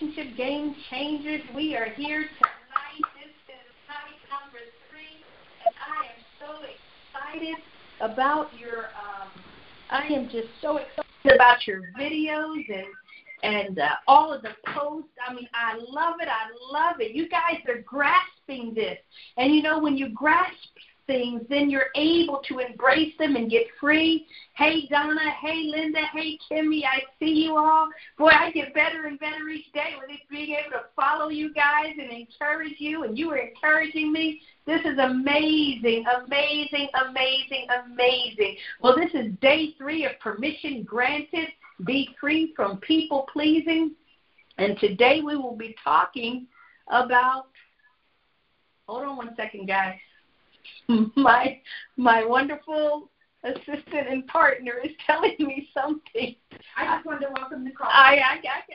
Relationship Game Changers. We are here tonight. This is night number 3, and I am so excited about your, I am just so excited about your videos and all of the posts. I mean, I love it. I love it. You guys are grasping this. And, you know, when you grasp things, then you're able to embrace them and get free. Hey, Donna. Hey, Linda. Hey, Kimmy. I see you all. Boy, I get better and better each day with it, being able to follow you guys and encourage you, and you are encouraging me. This is amazing, amazing, amazing, amazing. Well, this is day 3 of Permission Granted, Be Free from People Pleasing, and today we will be talking about, hold on one second, guys. My wonderful assistant and partner is telling me something. I just wanted to welcome the call. I got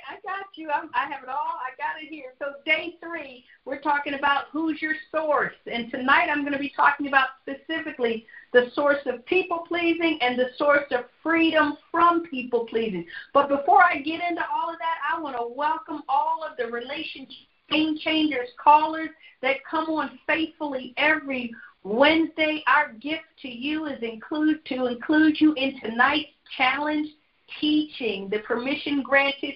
you. I have it all. I got it here. So day 3, we're talking about who's your source. And tonight I'm going to be talking about specifically the source of people-pleasing and the source of freedom from people-pleasing. But before I get into all of that, I want to welcome all of the Relationship Game Changers callers that come on faithfully every Wednesday. Our gift to you is to include you in tonight's challenge teaching, the Permission Granted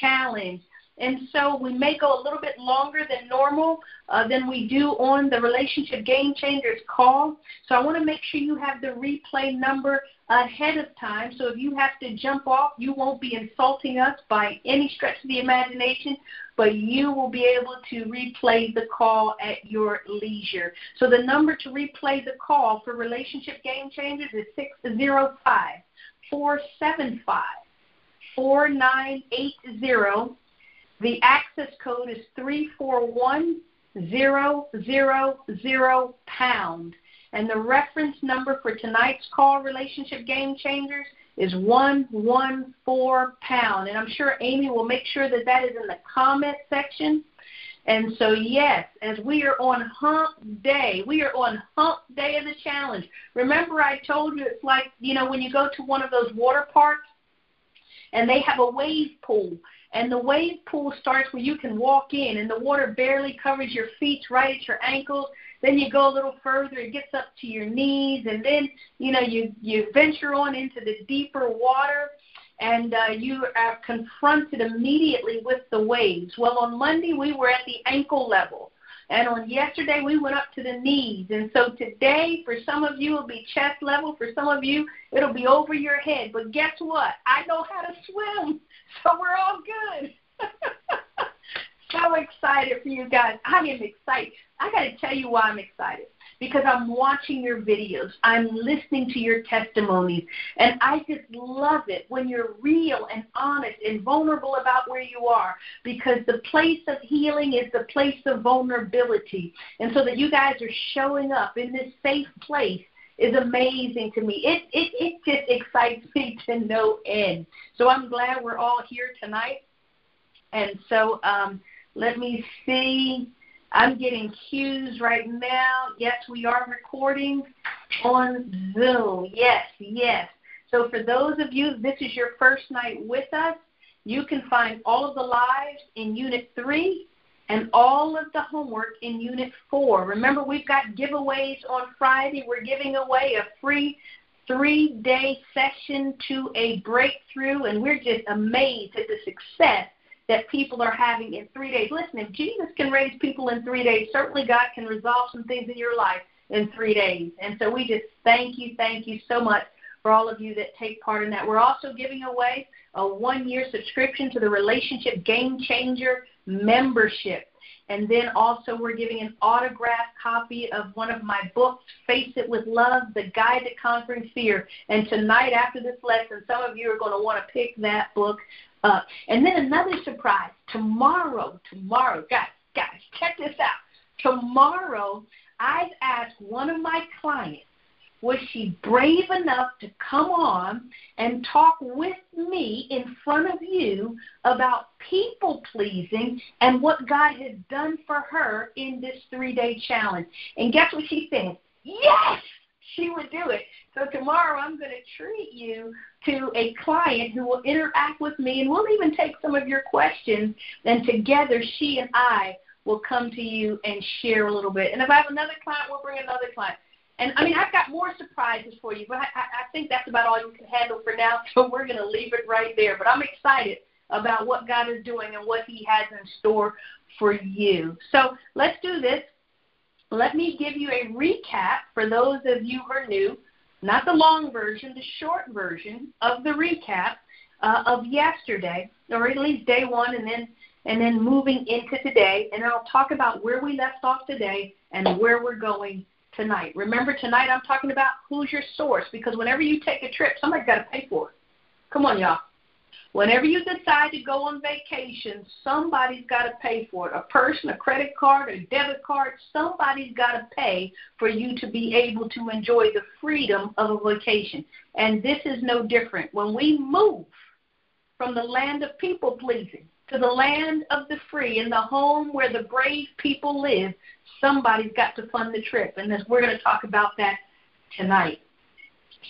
Challenge. And so we may go a little bit longer than normal than we do on the Relationship Game Changers call. So I want to make sure you have the replay number ahead of time. So if you have to jump off, you won't be insulting us by any stretch of the imagination, but you will be able to replay the call at your leisure. So the number to replay the call for Relationship Game Changers is 605-475-4980. The access code is 341000#. And the reference number for tonight's call, Relationship Game Changers, is 114#. And I'm sure Amy will make sure that that is in the comment section. And so, yes, as we are on hump day, we are on hump day of the challenge. Remember I told you it's like, you know, when you go to one of those water parks and they have a wave pool. And the wave pool starts where you can walk in, and the water barely covers your feet, right at your ankles. Then you go a little further, it gets up to your knees, and then, you know, you venture on into the deeper water, and you are confronted immediately with the waves. Well, on Monday, we were at the ankle level, and on yesterday, we went up to the knees. And so today, for some of you, it'll be chest level. For some of you, it'll be over your head. But guess what? I know how to swim. So we're all good. So excited for you guys. I am excited. I got to tell you why I'm excited. Because I'm watching your videos. I'm listening to your testimonies. And I just love it when you're real and honest and vulnerable about where you are. Because the place of healing is the place of vulnerability. And so that you guys are showing up in this safe place is amazing to me. It just excites me to no end. So I'm glad we're all here tonight. And so let me see. I'm getting cues right now. Yes, we are recording on Zoom. Yes, yes. So for those of you, this is your first night with us. You can find all of the lives in Unit 3. And all of the homework in Unit 4. Remember, we've got giveaways on Friday. We're giving away a free 3-day session to a breakthrough, and we're just amazed at the success that people are having in 3 days. Listen, if Jesus can raise people in 3 days, certainly God can resolve some things in your life in 3 days. And so we just thank you so much for all of you that take part in that. We're also giving away a 1-year subscription to the Relationship Game Changer membership. And then also we're giving an autographed copy of one of my books, Face It With Love, The Guide to Conquering Fear. And tonight after this lesson, some of you are going to want to pick that book up. And then another surprise, tomorrow, guys, check this out. Tomorrow, I've asked one of my clients, was she brave enough to come on and talk with me in front of you about people-pleasing and what God has done for her in this 3-day challenge? And guess what she said? Yes, she would do it. So tomorrow I'm going to treat you to a client who will interact with me, and we'll even take some of your questions, and together she and I will come to you and share a little bit. And if I have another client, we'll bring another client. And, I mean, I've got more surprises for you, but I think that's about all you can handle for now, so we're going to leave it right there. But I'm excited about what God is doing and what he has in store for you. So let's do this. Let me give you a recap for those of you who are new, not the long version, the short version of the recap of yesterday, or at least day one, and then moving into today. And I'll talk about where we left off today and where we're going tonight. Remember, tonight I'm talking about who's your source, because whenever you take a trip, somebody's got to pay for it. Come on, y'all. Whenever you decide to go on vacation, somebody's got to pay for it. A person, a credit card, a debit card, somebody's got to pay for you to be able to enjoy the freedom of a vacation. And this is no different. When we move from the land of people pleasing to the land of the free and the home where the brave people live, somebody's got to fund the trip. And we're going to talk about that tonight.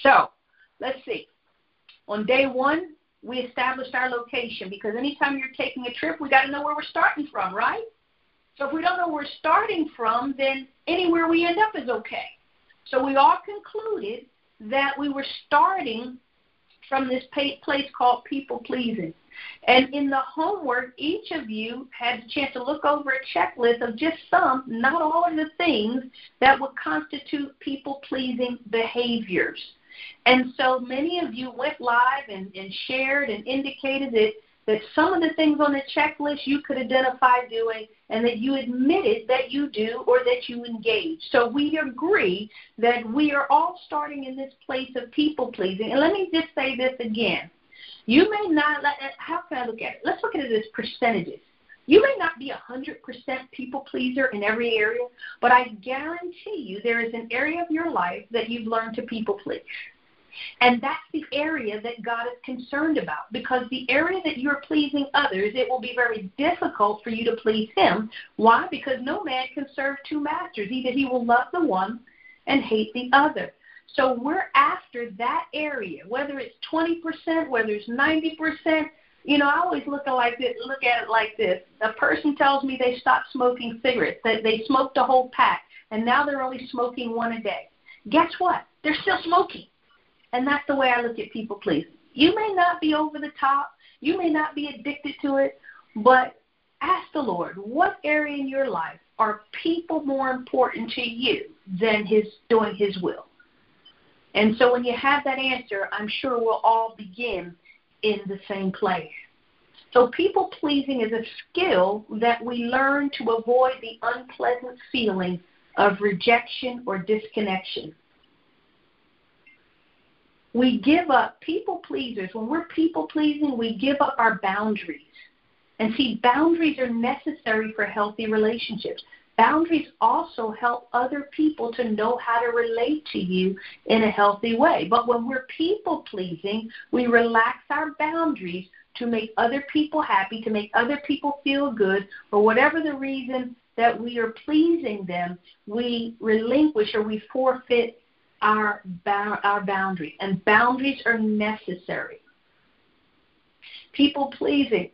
So let's see. On day one, we established our location, because anytime you're taking a trip, we got to know where we're starting from, right? So if we don't know where we're starting from, then anywhere we end up is okay. So we all concluded that we were starting from this place called people pleasing. And in the homework, each of you had the chance to look over a checklist of just some, not all of the things that would constitute people pleasing behaviors. And so many of you went live and shared and indicated that some of the things on the checklist you could identify doing, and that you admitted that you do or that you engage. So we agree that we are all starting in this place of people pleasing. And let me just say this again. You may not, how can I look at it? Let's look at it as percentages. You may not be 100% people pleaser in every area, but I guarantee you there is an area of your life that you've learned to people please. And that's the area that God is concerned about, because the area that you're pleasing others, it will be very difficult for you to please him. Why? Because no man can serve two masters. Either he will love the one and hate the other. So we're after that area, whether it's 20%, whether it's 90%. You know, I always look at it like this. A person tells me they stopped smoking cigarettes, that they smoked a whole pack, and now they're only smoking one a day. Guess what? They're still smoking. And that's the way I look at people pleasing. You may not be over the top. You may not be addicted to it, but ask the Lord, what area in your life are people more important to you than doing his will? And so when you have that answer, I'm sure we'll all begin in the same place. So people pleasing is a skill that we learn to avoid the unpleasant feeling of rejection or disconnection. We give up people pleasers. When we're people pleasing, we give up our boundaries. And see, boundaries are necessary for healthy relationships. Boundaries also help other people to know how to relate to you in a healthy way. But when we're people-pleasing, we relax our boundaries to make other people happy, to make other people feel good, or whatever the reason that we are pleasing them, we relinquish or we forfeit our boundaries. And boundaries are necessary. People-pleasing.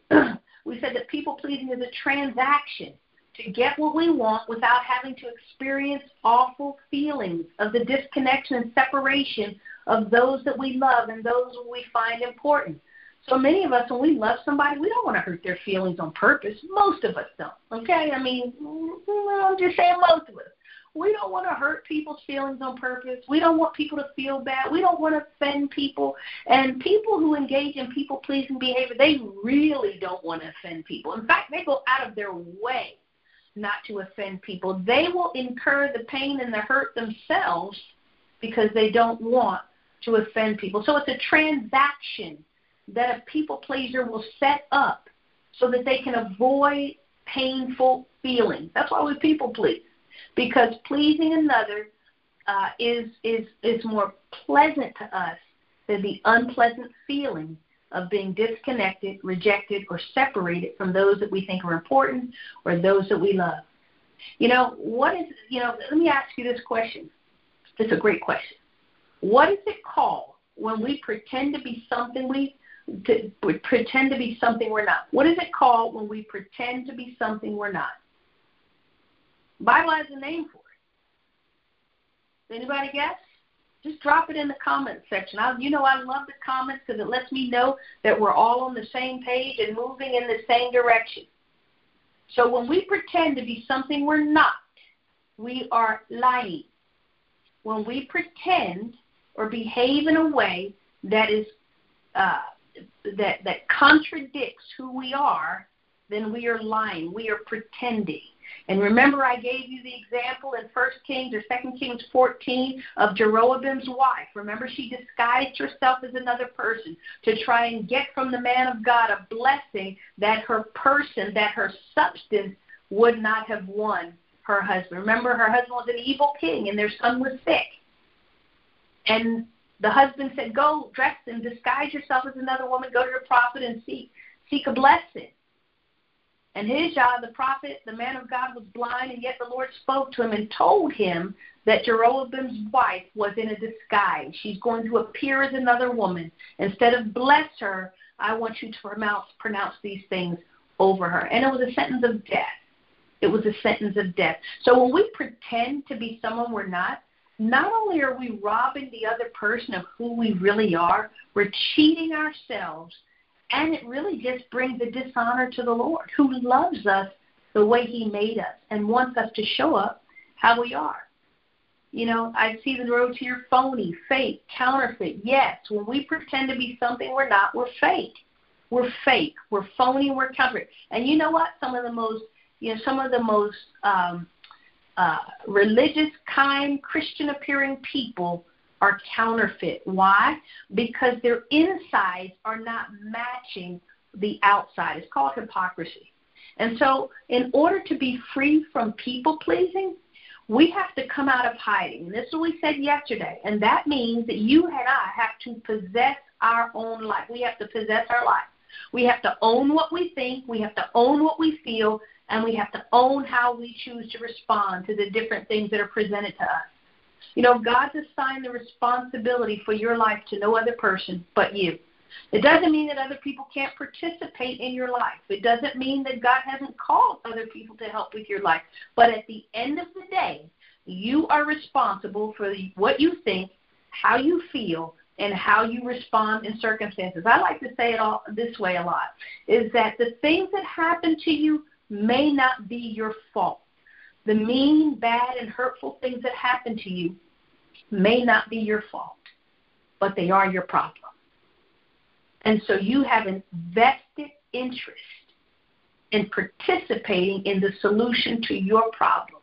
We said that people-pleasing is a transaction to get what we want without having to experience awful feelings of the disconnection and separation of those that we love and those we find important. So many of us, when we love somebody, we don't want to hurt their feelings on purpose. Most of us don't, okay? I mean, I'm just saying most of us. We don't want to hurt people's feelings on purpose. We don't want people to feel bad. We don't want to offend people. And people who engage in people-pleasing behavior, they really don't want to offend people. In fact, they go out of their way not to offend people. They will incur the pain and the hurt themselves because they don't want to offend people. So it's a transaction that a people pleaser will set up so that they can avoid painful feelings. That's why we people please, because pleasing another is more pleasant to us than the unpleasant feeling of being disconnected, rejected, or separated from those that we think are important or those that we love. You know, let me ask you this question. It's a great question. What is it called when we pretend to be something we're not? What is it called when we pretend to be something we're not? The Bible has a name for it. Does anybody guess? Just drop it in the comments section. I love the comments because it lets me know that we're all on the same page and moving in the same direction. So when we pretend to be something we're not, we are lying. When we pretend or behave in a way that is that contradicts who we are, then we are lying. We are pretending. And remember, I gave you the example in 1 Kings or 2 Kings 14 of Jeroboam's wife. Remember, she disguised herself as another person to try and get from the man of God a blessing that her person, that her substance would not have won her husband. Remember, her husband was an evil king, and their son was sick. And the husband said, go dress and disguise yourself as another woman, go to the prophet and seek a blessing. And Hijah, the prophet, the man of God, was blind, and yet the Lord spoke to him and told him that Jeroboam's wife was in a disguise. She's going to appear as another woman. Instead of bless her, I want you to pronounce these things over her. And it was a sentence of death. It was a sentence of death. So when we pretend to be someone we're not, not only are we robbing the other person of who we really are, we're cheating ourselves, and it really just brings a dishonor to the Lord, who loves us the way he made us and wants us to show up how we are. You know, I see the road to your phony, fake, counterfeit. Yes, when we pretend to be something we're not, we're fake. We're fake. We're phony. We're counterfeit. And you know what? Some of the most religious, kind, Christian-appearing people are counterfeit. Why? Because their insides are not matching the outside. It's called hypocrisy. And so in order to be free from people-pleasing, we have to come out of hiding. And this is what we said yesterday. And that means that you and I have to possess our own life. We have to possess our life. We have to own what we think. We have to own what we feel. And we have to own how we choose to respond to the different things that are presented to us. You know, God's assigned the responsibility for your life to no other person but you. It doesn't mean that other people can't participate in your life. It doesn't mean that God hasn't called other people to help with your life. But at the end of the day, you are responsible for what you think, how you feel, and how you respond in circumstances. I like to say it all this way a lot, is that the things that happen to you may not be your fault. The mean, bad, and hurtful things that happen to you may not be your fault, but they are your problem. And so you have a vested interest in participating in the solution to your problem.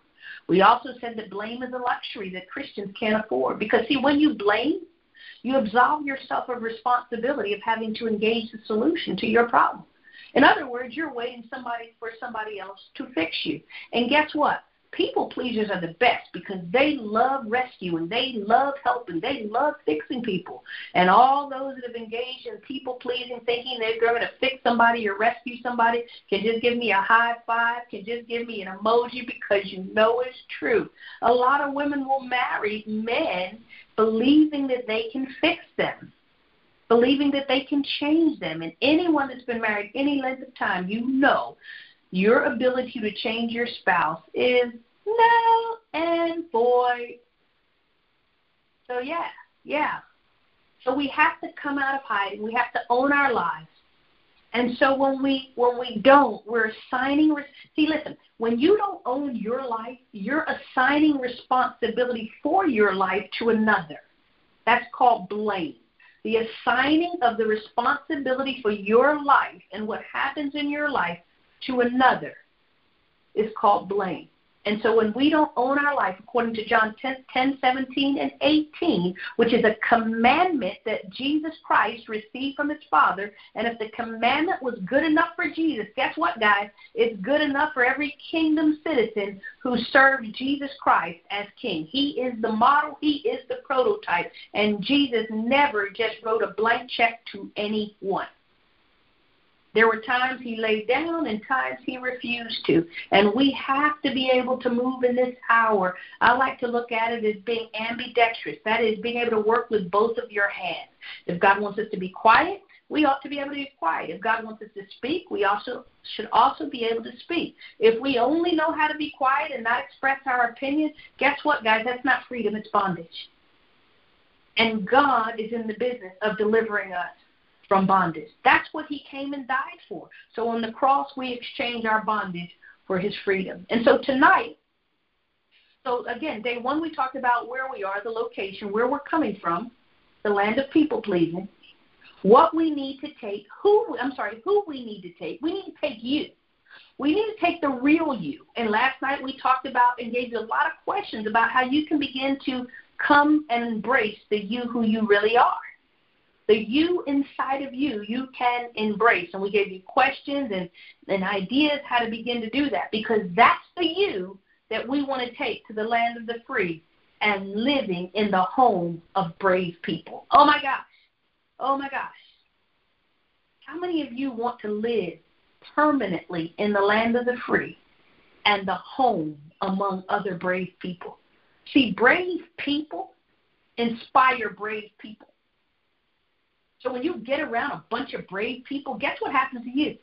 We also said that blame is a luxury that Christians can't afford because, see, when you blame, you absolve yourself of responsibility of having to engage the solution to your problem. In other words, you're waiting for somebody else to fix you. And guess what? People pleasers are the best because they love rescuing, they love helping, they love fixing people. And all those that have engaged in people pleasing, thinking they're going to fix somebody or rescue somebody, can just give me a high five, can just give me an emoji because you know it's true. A lot of women will marry men believing that they can fix them, believing that they can change them. And anyone that's been married any length of time, you know your ability to change your spouse is null and void. So, yeah. So we have to come out of hiding. We have to own our lives. And so when we don't, we're assigning – see, listen, when you don't own your life, you're assigning responsibility for your life to another. That's called blame. The assigning of the responsibility for your life and what happens in your life to another is called blame. And so when we don't own our life, according to John 10:17 and 18, which is a commandment that Jesus Christ received from his Father, and if the commandment was good enough for Jesus, guess what, guys? It's good enough for every kingdom citizen who serves Jesus Christ as king. He is the model. He is the prototype. And Jesus never just wrote a blank check to anyone. There were times he laid down and times he refused to. And we have to be able to move in this hour. I like to look at it as being ambidextrous. That is being able to work with both of your hands. If God wants us to be quiet, we ought to be able to be quiet. If God wants us to speak, we should also be able to speak. If we only know how to be quiet and not express our opinion, guess what, guys? That's not freedom. It's bondage. And God is in the business of delivering us from bondage. That's what he came and died for. So on the cross, we exchange our bondage for his freedom. And so tonight, so again, day one, we talked about where we are, the location, where we're coming from, the land of people pleasing, what we need to take, who we need to take. We need to take you. We need to take the real you. And last night we talked about and gave you a lot of questions about how you can begin to come and embrace the you who you really are. The you inside of you, you can embrace. And we gave you questions and ideas how to begin to do that, because that's the you that we want to take to the land of the free and living in the home of brave people. Oh, my gosh. Oh, my gosh. How many of you want to live permanently in the land of the free and the home among other brave people? See, brave people inspire brave people. So when you get around a bunch of brave people, guess what happens to you?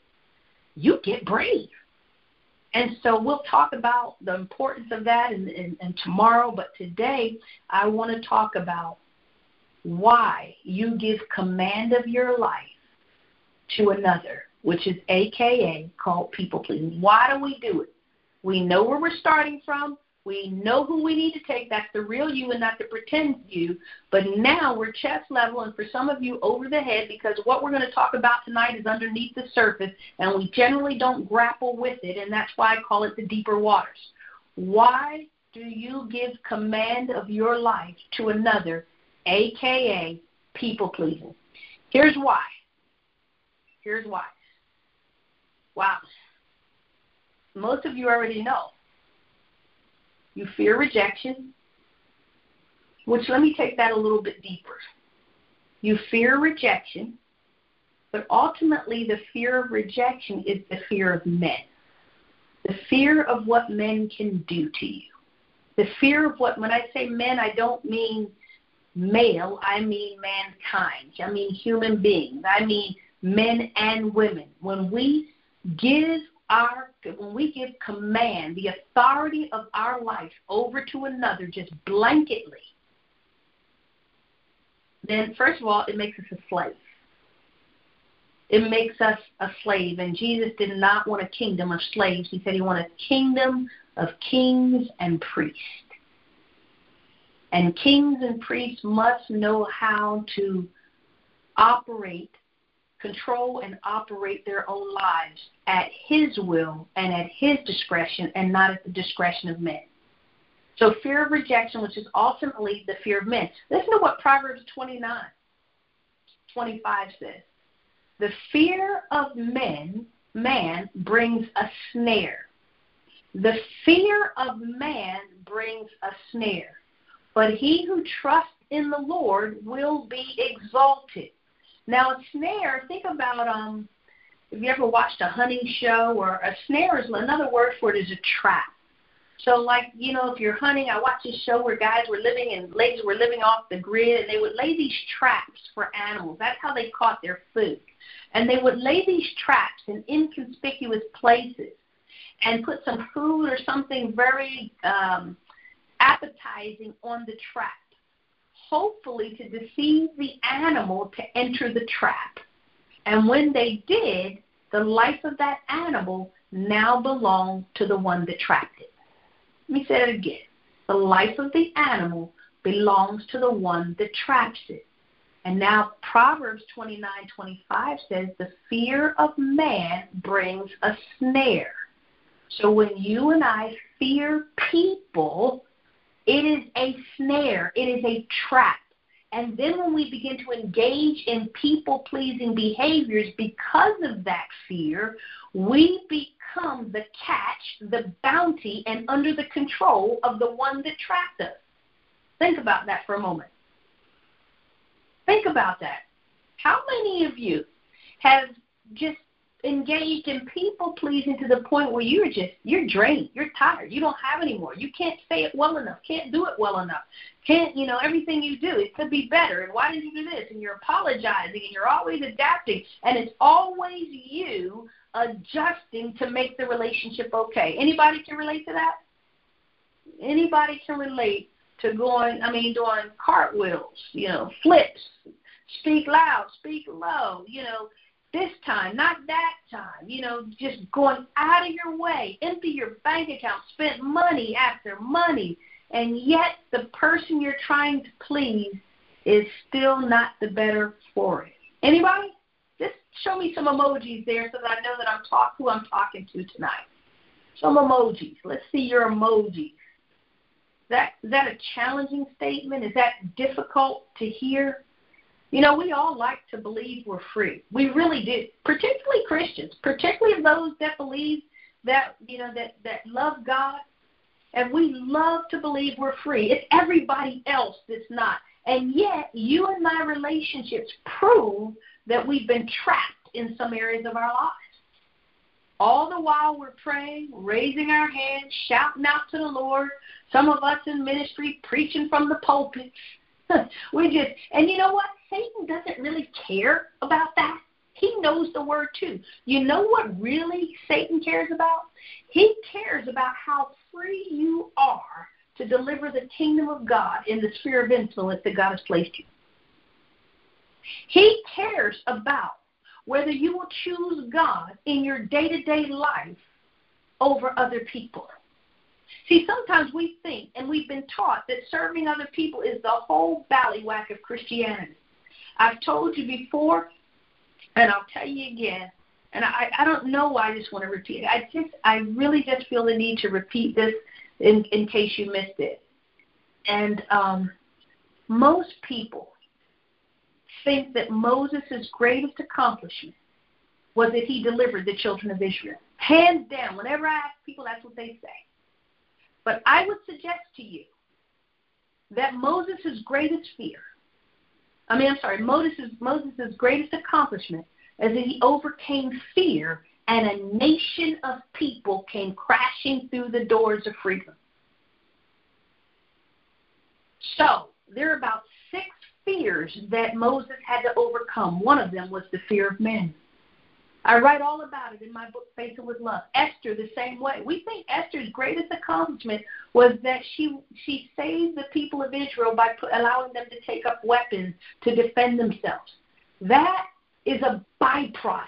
You get brave. And so we'll talk about the importance of that and tomorrow, but today I want to talk about why you give command of your life to another, which is AKA called people pleasing. Why do we do it? We know where we're starting from. We know who we need to take. That's the real you and not the pretend you. But now we're chest level, and for some of you over the head, because what we're going to talk about tonight is underneath the surface, and we generally don't grapple with it, and that's why I call it the deeper waters. Why do you give command of your life to another, AKA people pleasing? Here's why. Here's why. Wow. Most of you already know. You fear rejection, which let me take that a little bit deeper. You fear rejection, but ultimately the fear of rejection is the fear of men, the fear of what men can do to you, the fear of what, when I say men, I don't mean male, I mean mankind, I mean human beings, I mean men and women. When we give command, the authority of our life over to another just blanketly, then first of all, it makes us a slave. It makes us a slave. And Jesus did not want a kingdom of slaves. He said he wanted a kingdom of kings and priests. And kings and priests must know how to control and operate their own lives at his will and at his discretion and not at the discretion of men. So fear of rejection, which is ultimately the fear of men. Listen to what Proverbs 29:25 says. The fear of man brings a snare. The fear of man brings a snare. But he who trusts in the Lord will be exalted. Now, a snare, think about, if you ever watched a hunting show, or a snare is another word for it is a trap. So, like, you know, if you're hunting, I watched a show where guys were living and ladies were living off the grid, and they would lay these traps for animals. That's how they caught their food. And they would lay these traps in inconspicuous places and put some food or something very appetizing on the trap, hopefully to deceive the animal to enter the trap. And when they did, the life of that animal now belonged to the one that trapped it. Let me say that again. The life of the animal belongs to the one that traps it. And now Proverbs 29:25 says, the fear of man brings a snare. So when you and I fear people, it is a snare. It is a trap. And then when we begin to engage in people-pleasing behaviors because of that fear, we become the catch, the bounty, and under the control of the one that trapped us. Think about that for a moment. Think about that. How many of you have just engaged in people pleasing to the point where you're drained, you're tired, you don't have any more, you can't say it well enough, can't do it well enough, can't, you know, everything you do, it could be better, and why did you do this, and you're apologizing, and you're always adapting, and it's always you adjusting to make the relationship okay. Anybody can relate to that? Anybody can relate to doing cartwheels, you know, flips, speak loud, speak low, you know, this time, not that time, you know, just going out of your way, empty your bank account, spent money after money, and yet the person you're trying to please is still not the better for it. Anybody? Just show me some emojis there so that I know that who I'm talking to tonight. Some emojis. Let's see your emojis. Is that a challenging statement? Is that difficult to hear? You know, we all like to believe we're free. We really do, particularly Christians, particularly those that believe that, you know, that love God. And we love to believe we're free. It's everybody else that's not. And yet, you and my relationships prove that we've been trapped in some areas of our lives. All the while we're praying, raising our hands, shouting out to the Lord, some of us in ministry preaching from the pulpit. And you know what? Satan doesn't really care about that. He knows the word too. You know what really Satan cares about? He cares about how free you are to deliver the kingdom of God in the sphere of influence that God has placed you. He cares about whether you will choose God in your day-to-day life over other people. See, sometimes we think, and we've been taught, that serving other people is the whole ballywhack of Christianity. I've told you before, and I'll tell you again, and I don't know why I just want to repeat it. I really just feel the need to repeat this in case you missed it. And most people think that Moses' greatest accomplishment was that he delivered the children of Israel. Hands down, whenever I ask people, that's what they say. But I would suggest to you that Moses' greatest accomplishment is that he overcame fear and a nation of people came crashing through the doors of freedom. So there are about 6 fears that Moses had to overcome. One of them was the fear of men. I write all about it in my book, Face It With Love. Esther, the same way. We think Esther's greatest accomplishment was that she saved the people of Israel by allowing them to take up weapons to defend themselves. That is a byproduct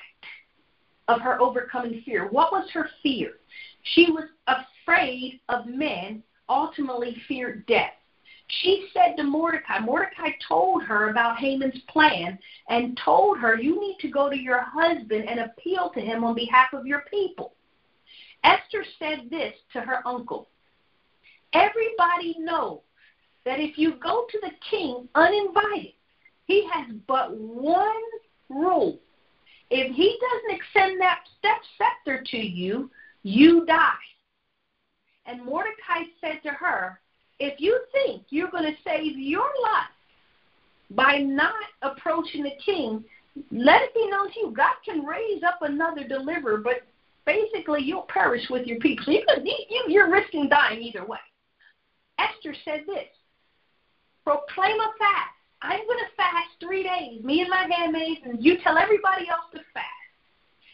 of her overcoming fear. What was her fear? She was afraid of men, ultimately feared death. She said to Mordecai told her about Haman's plan and told her, you need to go to your husband and appeal to him on behalf of your people. Esther said this to her uncle. Everybody knows that if you go to the king uninvited, he has but one rule. If he doesn't extend that scepter to you, you die. And Mordecai said to her, if you think you're going to save your life by not approaching the king, let it be known to you, God can raise up another deliverer, but basically you'll perish with your people. You're risking dying either way. Esther said this, proclaim a fast. I'm going to fast 3 days, me and my handmaids, and you tell everybody else to fast.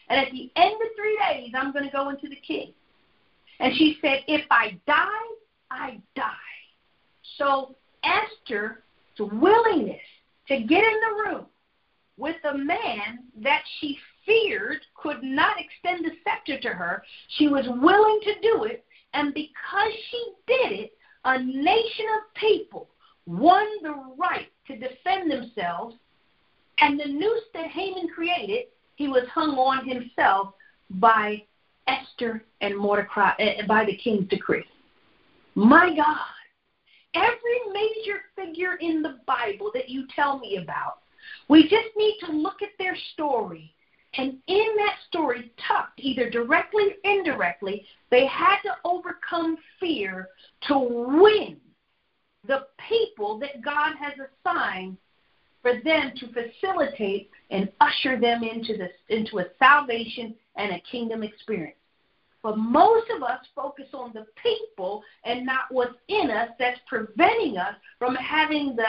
And at the end of 3 days, I'm going to go into the king. And she said, if I die, I die. So Esther's willingness to get in the room with a man that she feared could not extend the scepter to her, she was willing to do it, and because she did it, a nation of people won the right to defend themselves, and the noose that Haman created, he was hung on himself by Esther and Mordecai, by the king's decree. My God, every major figure in the Bible that you tell me about, we just need to look at their story. And in that story, tucked either directly or indirectly, they had to overcome fear to win the people that God has assigned for them to facilitate and usher them into a salvation and a kingdom experience. But most of us focus on the people and not what's in us that's preventing us from having the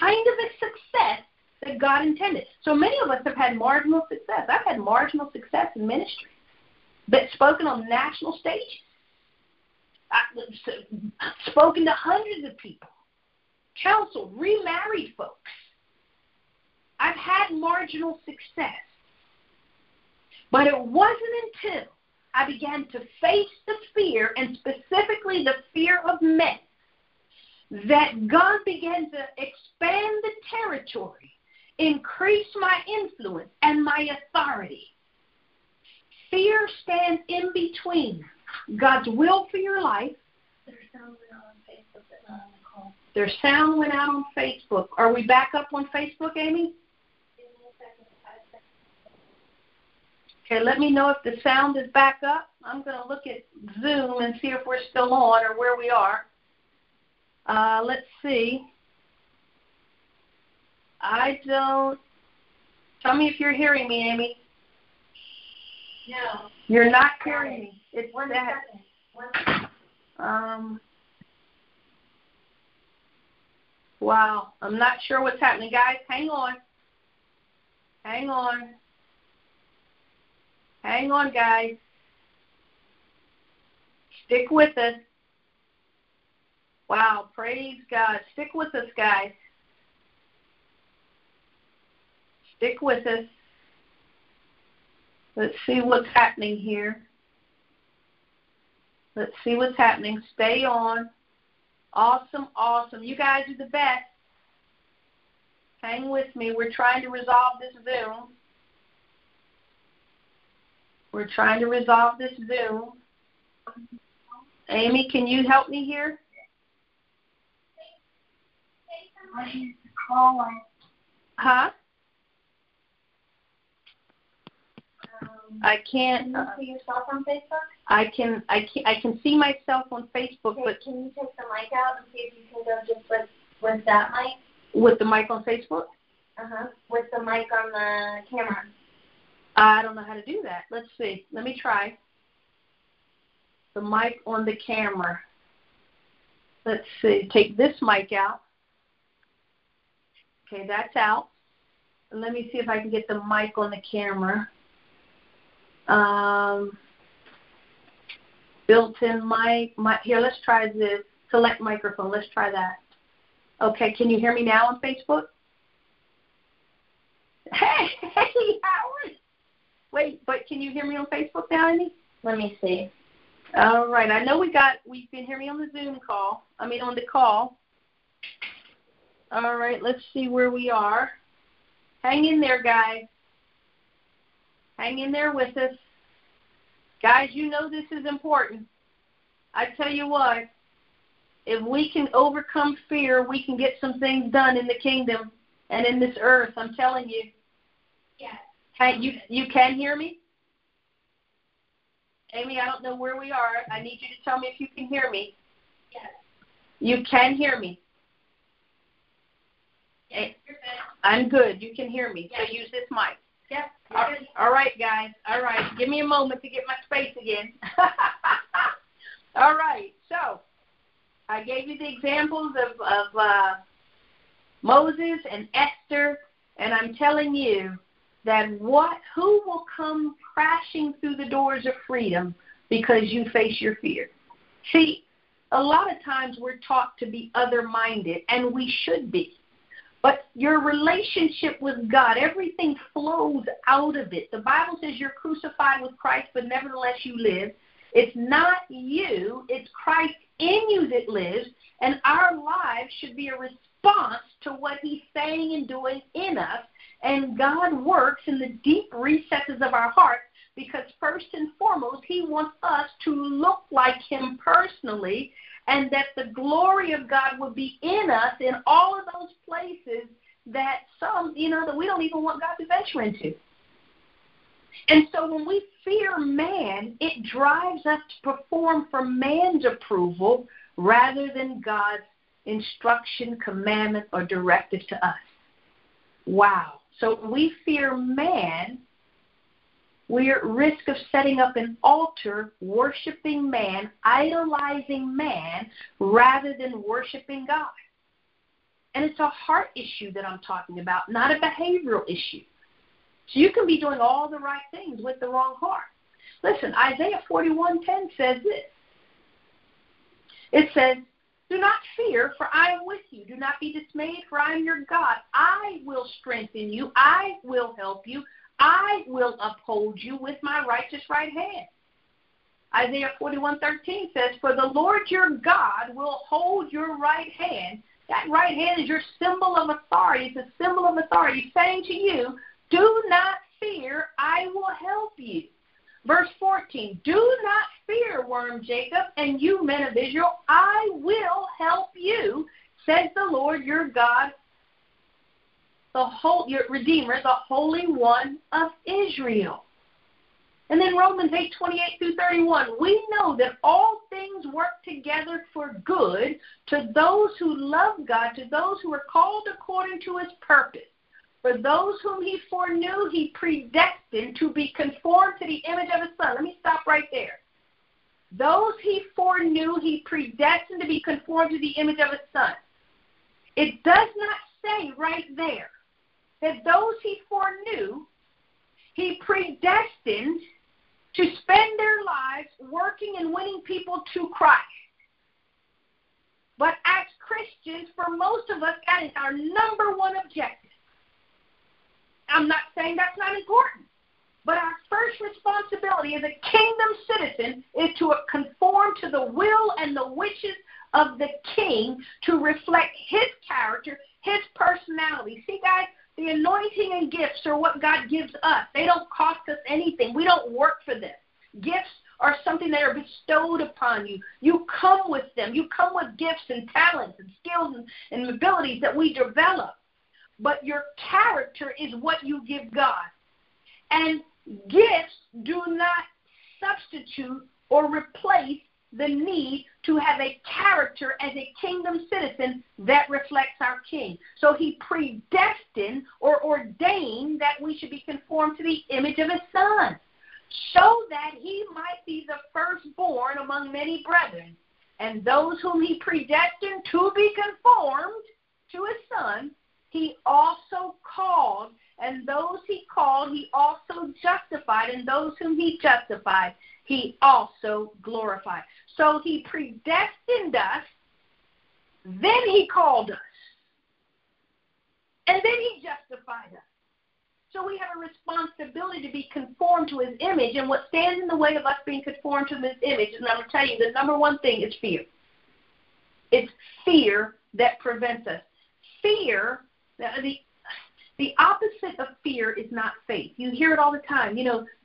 kind of a success that God intended. So many of us have had marginal success. I've had marginal success in ministry, but spoken on national stages. I've spoken to hundreds of people, counseled, remarried folks. I've had marginal success. But it wasn't until I began to face the fear, and specifically the fear of men, that God began to expand the territory, increase my influence and my authority. Fear stands in between God's will for your life. Their sound went out on Facebook, but not on the call. Their sound went out on Facebook. Are we back up on Facebook, Amy? Okay, let me know if the sound is back up. I'm going to look at Zoom and see if we're still on or where we are. Let's see. Tell me if you're hearing me, Amy. No. You're not hearing me. It's one that. Second. Wow. I'm not sure what's happening. Guys, hang on. Hang on. Hang on, guys. Stick with us. Wow, praise God. Stick with us, guys. Stick with us. Let's see what's happening here. Let's see what's happening. Stay on. Awesome, awesome. You guys are the best. Hang with me. We're trying to resolve this Zoom. We're trying to resolve this Zoom. Amy, can you help me here? Huh? I can't. Can you see yourself on Facebook? I can see myself on Facebook, okay, but can you take the mic out and see if you can go just with that mic? With the mic on Facebook? Uh-huh. With the mic on the camera. I don't know how to do that. Let's see. Let me try. The mic on the camera. Let's see. Take this mic out. Okay, that's out. Let me see if I can get the mic on the camera. Built-in mic. Here, let's try this. Select microphone. Let's try that. Okay, can you hear me now on Facebook? Hey, Howard. Wait, but can you hear me on Facebook now, Amy? Let me see. All right. I know you can hear me on the Zoom call. I mean, on the call. All right, let's see where we are. Hang in there, guys. Hang in there with us. Guys, you know this is important. I tell you what, if we can overcome fear, we can get some things done in the kingdom and in this earth. I'm telling you. Yes. Hey, you can hear me? Amy, I don't know where we are. I need you to tell me if you can hear me. Yes. You can hear me. Yes, you're good. I'm good. You can hear me. Yes. So use this mic. Yes. All right, guys. All right. Give me a moment to get my space again. All right. So I gave you the examples of Moses and Esther, and I'm telling you that who will come crashing through the doors of freedom because you face your fear. See, a lot of times we're taught to be other-minded, and we should be. But your relationship with God, everything flows out of it. The Bible says you're crucified with Christ, but nevertheless you live. It's not you, it's Christ in you that lives, and our lives should be a response to what he's saying and doing in us. And God works in the deep recesses of our hearts because first and foremost, he wants us to look like him personally, and that the glory of God would be in us in all of those places that that we don't even want God to venture into. And so when we fear man, it drives us to perform for man's approval rather than God's instruction, commandment, or directive to us. Wow. So we fear man. We are at risk of setting up an altar, worshiping man, idolizing man, rather than worshiping God. And it's a heart issue that I'm talking about, not a behavioral issue. So you can be doing all the right things with the wrong heart. Listen, Isaiah 41:10 says this. It says, "Do not fear, for I am with you. Do not be dismayed, for I am your God. I will strengthen you. I will help you. I will uphold you with my righteous right hand." Isaiah 41:13 says, "For the Lord your God will hold your right hand." That right hand is your symbol of authority. It's a symbol of authority saying to you, "Do not fear, I will help you." Verse 14, "Do not fear, worm Jacob, and you men of Israel, I will help you, says the Lord your God, your Redeemer, the Holy One of Israel." And then Romans 8:28-31, "We know that all things work together for good to those who love God, to those who are called according to his purpose. For those whom he foreknew, he predestined to be conformed to the image of his Son." Let me stop right there. Those he foreknew, he predestined to be conformed to the image of his Son. It does not say right there that those he foreknew, he predestined to spend their lives working and winning people to Christ. But as Christians, for most of us, that is our number one objective. I'm not saying that's not important, but our first responsibility as a kingdom citizen is to conform to the will and the wishes of the king, to reflect his character, his personality. See, guys, the anointing and gifts are what God gives us. They don't cost us anything. We don't work for them. Gifts are something that are bestowed upon you. You come with them. You come with gifts and talents and skills and abilities that we develop. But your character is what you give God. And gifts do not substitute or replace the need to have a character as a kingdom citizen that reflects our king. So he predestined or ordained that we should be conformed to the image of his Son, so that he might be the firstborn among many brethren. And those whom he predestined to be conformed to his Son, he also called, and those he called, he also justified, and those whom he justified, he also glorified. So he predestined us, then he called us, and then he justified us. So we have a responsibility to be conformed to his image, and what stands in the way of us being conformed to his image, and I'm going to tell you, the number one thing is fear. It's fear that prevents us. Fear. The opposite of fear is not faith. You hear it all the time,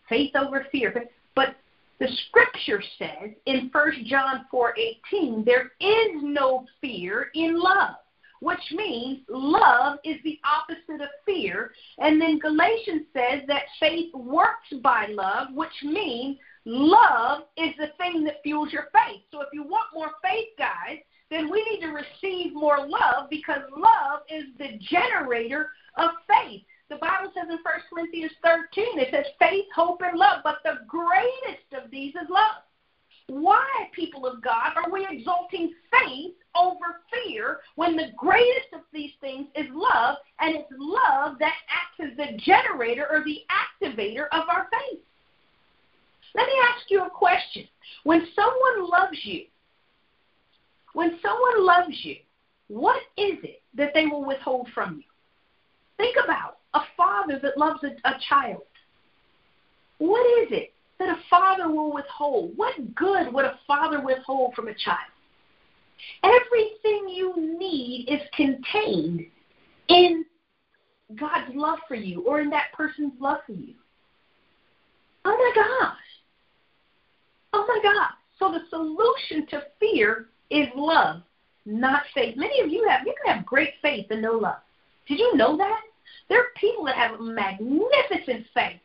faith over fear. But the scripture says in 1 John 4:18, there is no fear in love, which means love is the opposite of fear. And then Galatians says that faith works by love, which means love is the thing that fuels your faith. So if you want more faith, guys, then we need to receive more love, because love is the generator of faith. The Bible says in 1 Corinthians 13, it says faith, hope, and love, but the greatest of these is love. Why, people of God, are we exalting faith over fear when the greatest of these things is love, and it's love that acts as the generator or the activator of our faith? Let me ask you a question. When someone loves you, what is it that they will withhold from you? Think about a father that loves a child. What is it that a father will withhold? What good would a father withhold from a child? Everything you need is contained in God's love for you, or in that person's love for you. Oh, my gosh. So the solution to fear is love, not faith. Many of you can have great faith and no love. Did you know that? There are people that have magnificent faith,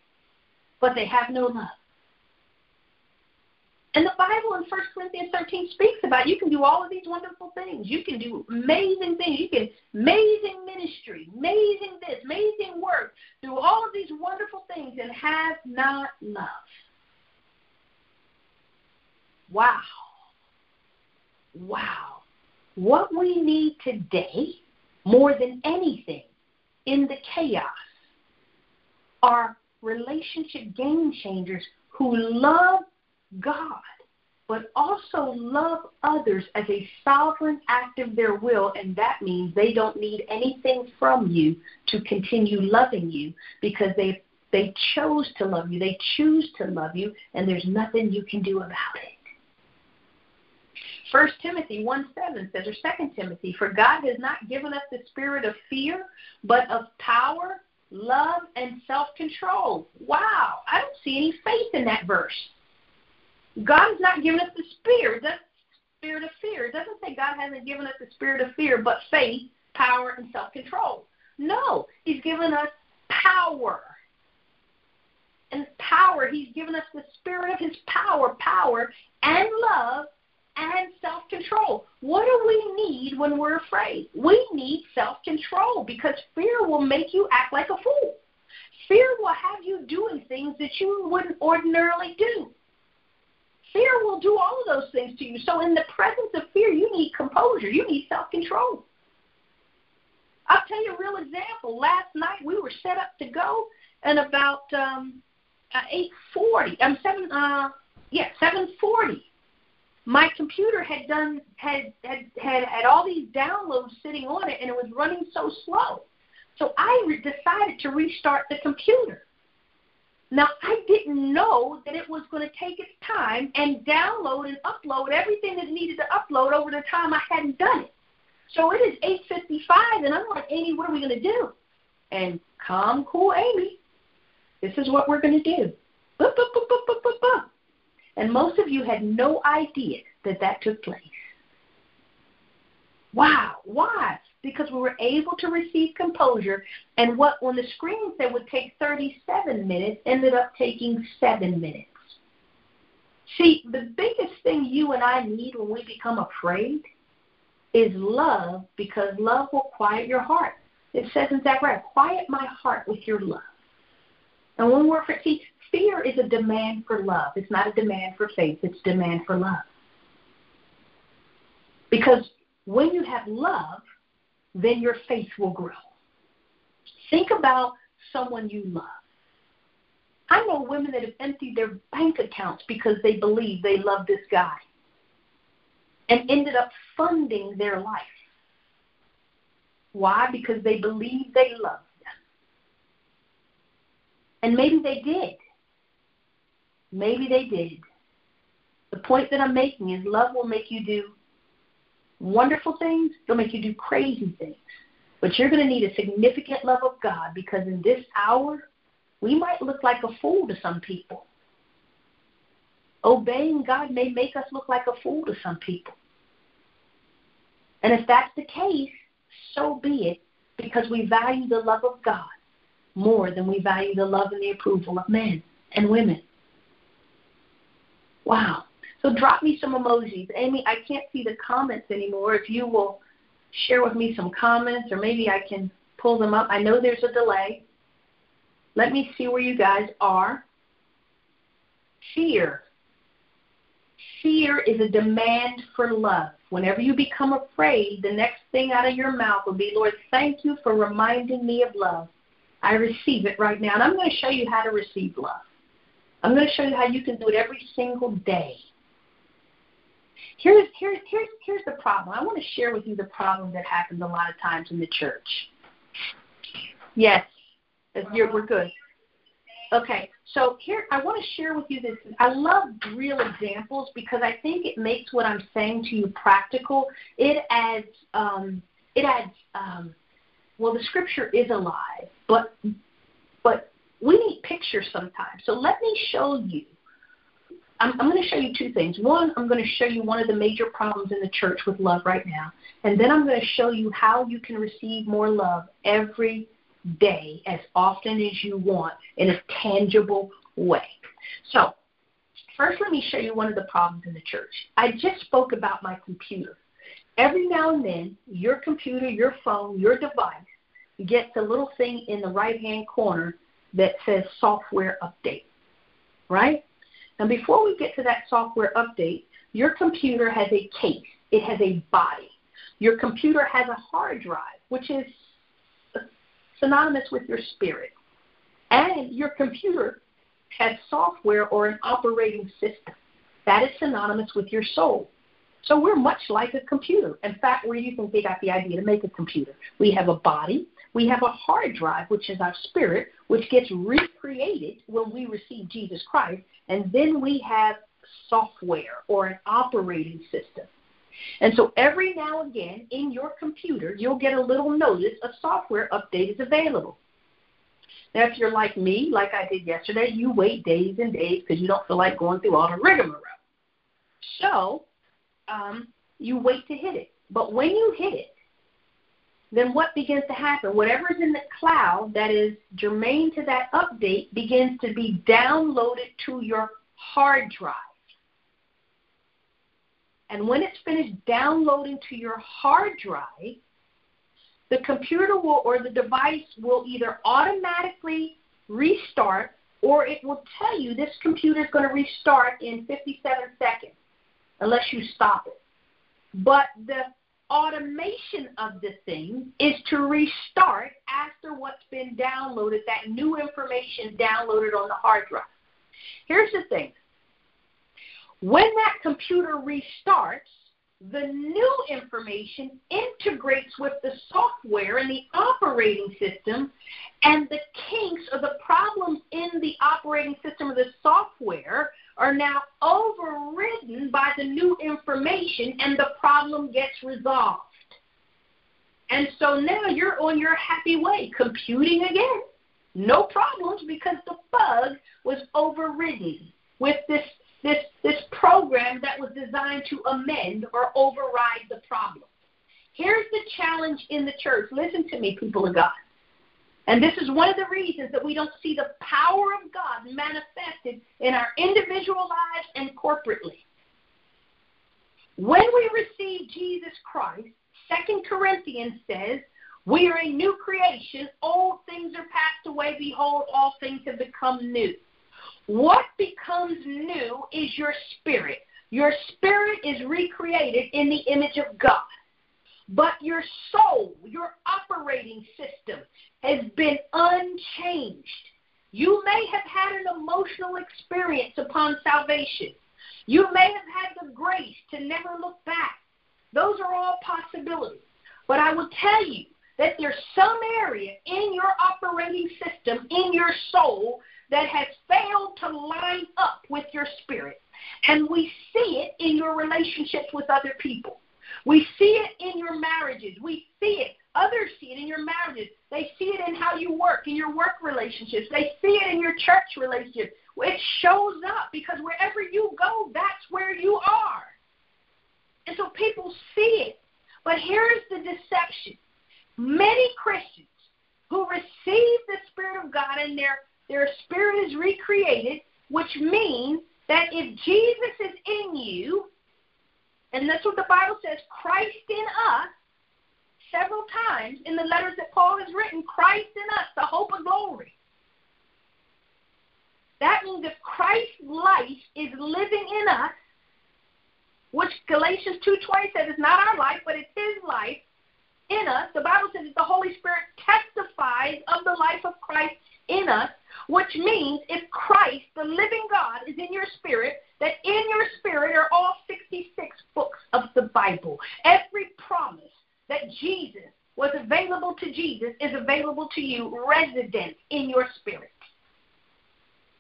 but they have no love. And the Bible in 1 Corinthians 13 speaks about you can do all of these wonderful things. You can do amazing things. You can amazing ministry, amazing this, amazing work. Do all of these wonderful things and have not love. Wow. Wow. What we need today, more than anything, in the chaos, are relationship game changers who love God, but also love others as a sovereign act of their will, and that means they don't need anything from you to continue loving you because they chose to love you. They choose to love you, and there's nothing you can do about it. 1 Timothy 1:7 says, or 2 Timothy, for God has not given us the spirit of fear, but of power, love, and self-control. Wow, I don't see any faith in that verse. God has not given us the spirit. That's the spirit of fear. It doesn't say God hasn't given us the spirit of fear, but faith, power, and self-control. No, he's given us power. And power, he's given us the spirit of his power, and love, and self-control. What do we need when we're afraid? We need self-control because fear will make you act like a fool. Fear will have you doing things that you wouldn't ordinarily do. Fear will do all of those things to you. So in the presence of fear, you need composure. You need self-control. I'll tell you a real example. Last night we were set up to go, and about 7:40. My computer had all these downloads sitting on it, and it was running so slow. So I decided to restart the computer. Now, I didn't know that it was going to take its time and download and upload everything that it needed to upload over the time I hadn't done it. So it is 8:55, and I'm like, Amy, what are we going to do? And calm, cool, Amy, this is what we're going to do. Boop, boop, boop, boop, boop, boop, boop. And most of you had no idea that that took place. Wow. Why? Because we were able to receive composure, and what on the screen said would take 37 minutes ended up taking 7 minutes. See, the biggest thing you and I need when we become afraid is love, because love will quiet your heart. It says in Zechariah, quiet my heart with your love. And when we're afraid, see, fear is a demand for love. It's not a demand for faith. It's a demand for love. Because when you have love, then your faith will grow. Think about someone you love. I know women that have emptied their bank accounts because they believe they love this guy and ended up funding their life. Why? Because they believe they love them. And maybe they did. Maybe they did. The point that I'm making is love will make you do wonderful things. It'll make you do crazy things. But you're going to need a significant love of God, because in this hour, we might look like a fool to some people. Obeying God may make us look like a fool to some people. And if that's the case, so be it, because we value the love of God more than we value the love and the approval of men and women. Wow. So drop me some emojis. Amy, I can't see the comments anymore. If you will share with me some comments, or maybe I can pull them up. I know there's a delay. Let me see where you guys are. Fear. Fear is a demand for love. Whenever you become afraid, the next thing out of your mouth will be, Lord, thank you for reminding me of love. I receive it right now. And I'm going to show you how to receive love. I'm going to show you how you can do it every single day. Here's the problem. I want to share with you the problem that happens a lot of times in the church. Yes, we're good. Okay, so here I want to share with you this. I love real examples because I think it makes what I'm saying to you practical. It adds. Well, the scripture is alive, but we need pictures sometimes. So let me show you. I'm going to show you two things. One, I'm going to show you one of the major problems in the church with love right now. And then I'm going to show you how you can receive more love every day, as often as you want, in a tangible way. So First, let me show you one of the problems in the church. I just spoke about my computer. Every now and then, your computer, your phone, your device gets a little thing in the right-hand corner that says software update, right? Now, before we get to that software update, your computer has a case. It has a body. Your computer has a hard drive, which is synonymous with your spirit. And your computer has software or an operating system. That is synonymous with your soul. So we're much like a computer. In fact, where do you think they got the idea to make a computer? We have a body. We have a hard drive, which is our spirit, which gets recreated when we receive Jesus Christ. And then we have software or an operating system. And so every now and again in your computer, you'll get a little notice a software update is available. Now, if you're like me, like I did yesterday, you wait days and days because you don't feel like going through all the rigmarole. So you wait to hit it. But when you hit it, then what begins to happen? Whatever is in the cloud that is germane to that update begins to be downloaded to your hard drive. And when it's finished downloading to your hard drive, the computer will, or the device will either automatically restart, or it will tell you this computer is going to restart in 57 seconds, unless you stop it. But the automation of the thing is to restart after what's been downloaded, that new information downloaded on the hard drive. Here's the thing. When that computer restarts, the new information integrates with the software and the operating system, and the kinks or the problems in the operating system or the software are now overridden by the new information, and the problem gets resolved. And so now you're on your happy way, computing again. No problems, because the bug was overridden with this program that was designed to amend or override the problem. Here's the challenge in the church. Listen to me, people of God. And this is one of the reasons that we don't see the power of God manifested in our individual lives and corporately. When we receive Jesus Christ, 2 Corinthians says, we are a new creation. Old things are passed away. Behold, all things have become new. What becomes new is your spirit. Your spirit is recreated in the image of God. But your soul, your operating system, has been unchanged. You may have had an emotional experience upon salvation. You may have had the grace to never look back. Those are all possibilities. But I will tell you that there's some area in your operating system, in your soul, that has failed to line up with your spirit. And we see it in your relationships with other people. We see it in your marriages. We see it. Others see it in your marriages. They see it in how you work, in your work relationships. They see it in your church relationships. It shows up because wherever you go, that's where you are. And so people see it. But here's the deception. Many Christians who receive the Spirit of God in their spirit is recreated, which means that if Jesus is in you, and that's what the Bible says, Christ in us, several times in the letters that Paul has written, Christ in us, the hope of glory. That means if Christ's life is living in us, which Galatians 2:20 says it's not our life, but it's his life in us. The Bible says that the Holy Spirit testifies of the life of Christ in us, which means if Christ, the living God, is in your spirit, that in your spirit are all 66 books of the Bible. Every promise that Jesus was available to Jesus is available to you, resident in your spirit.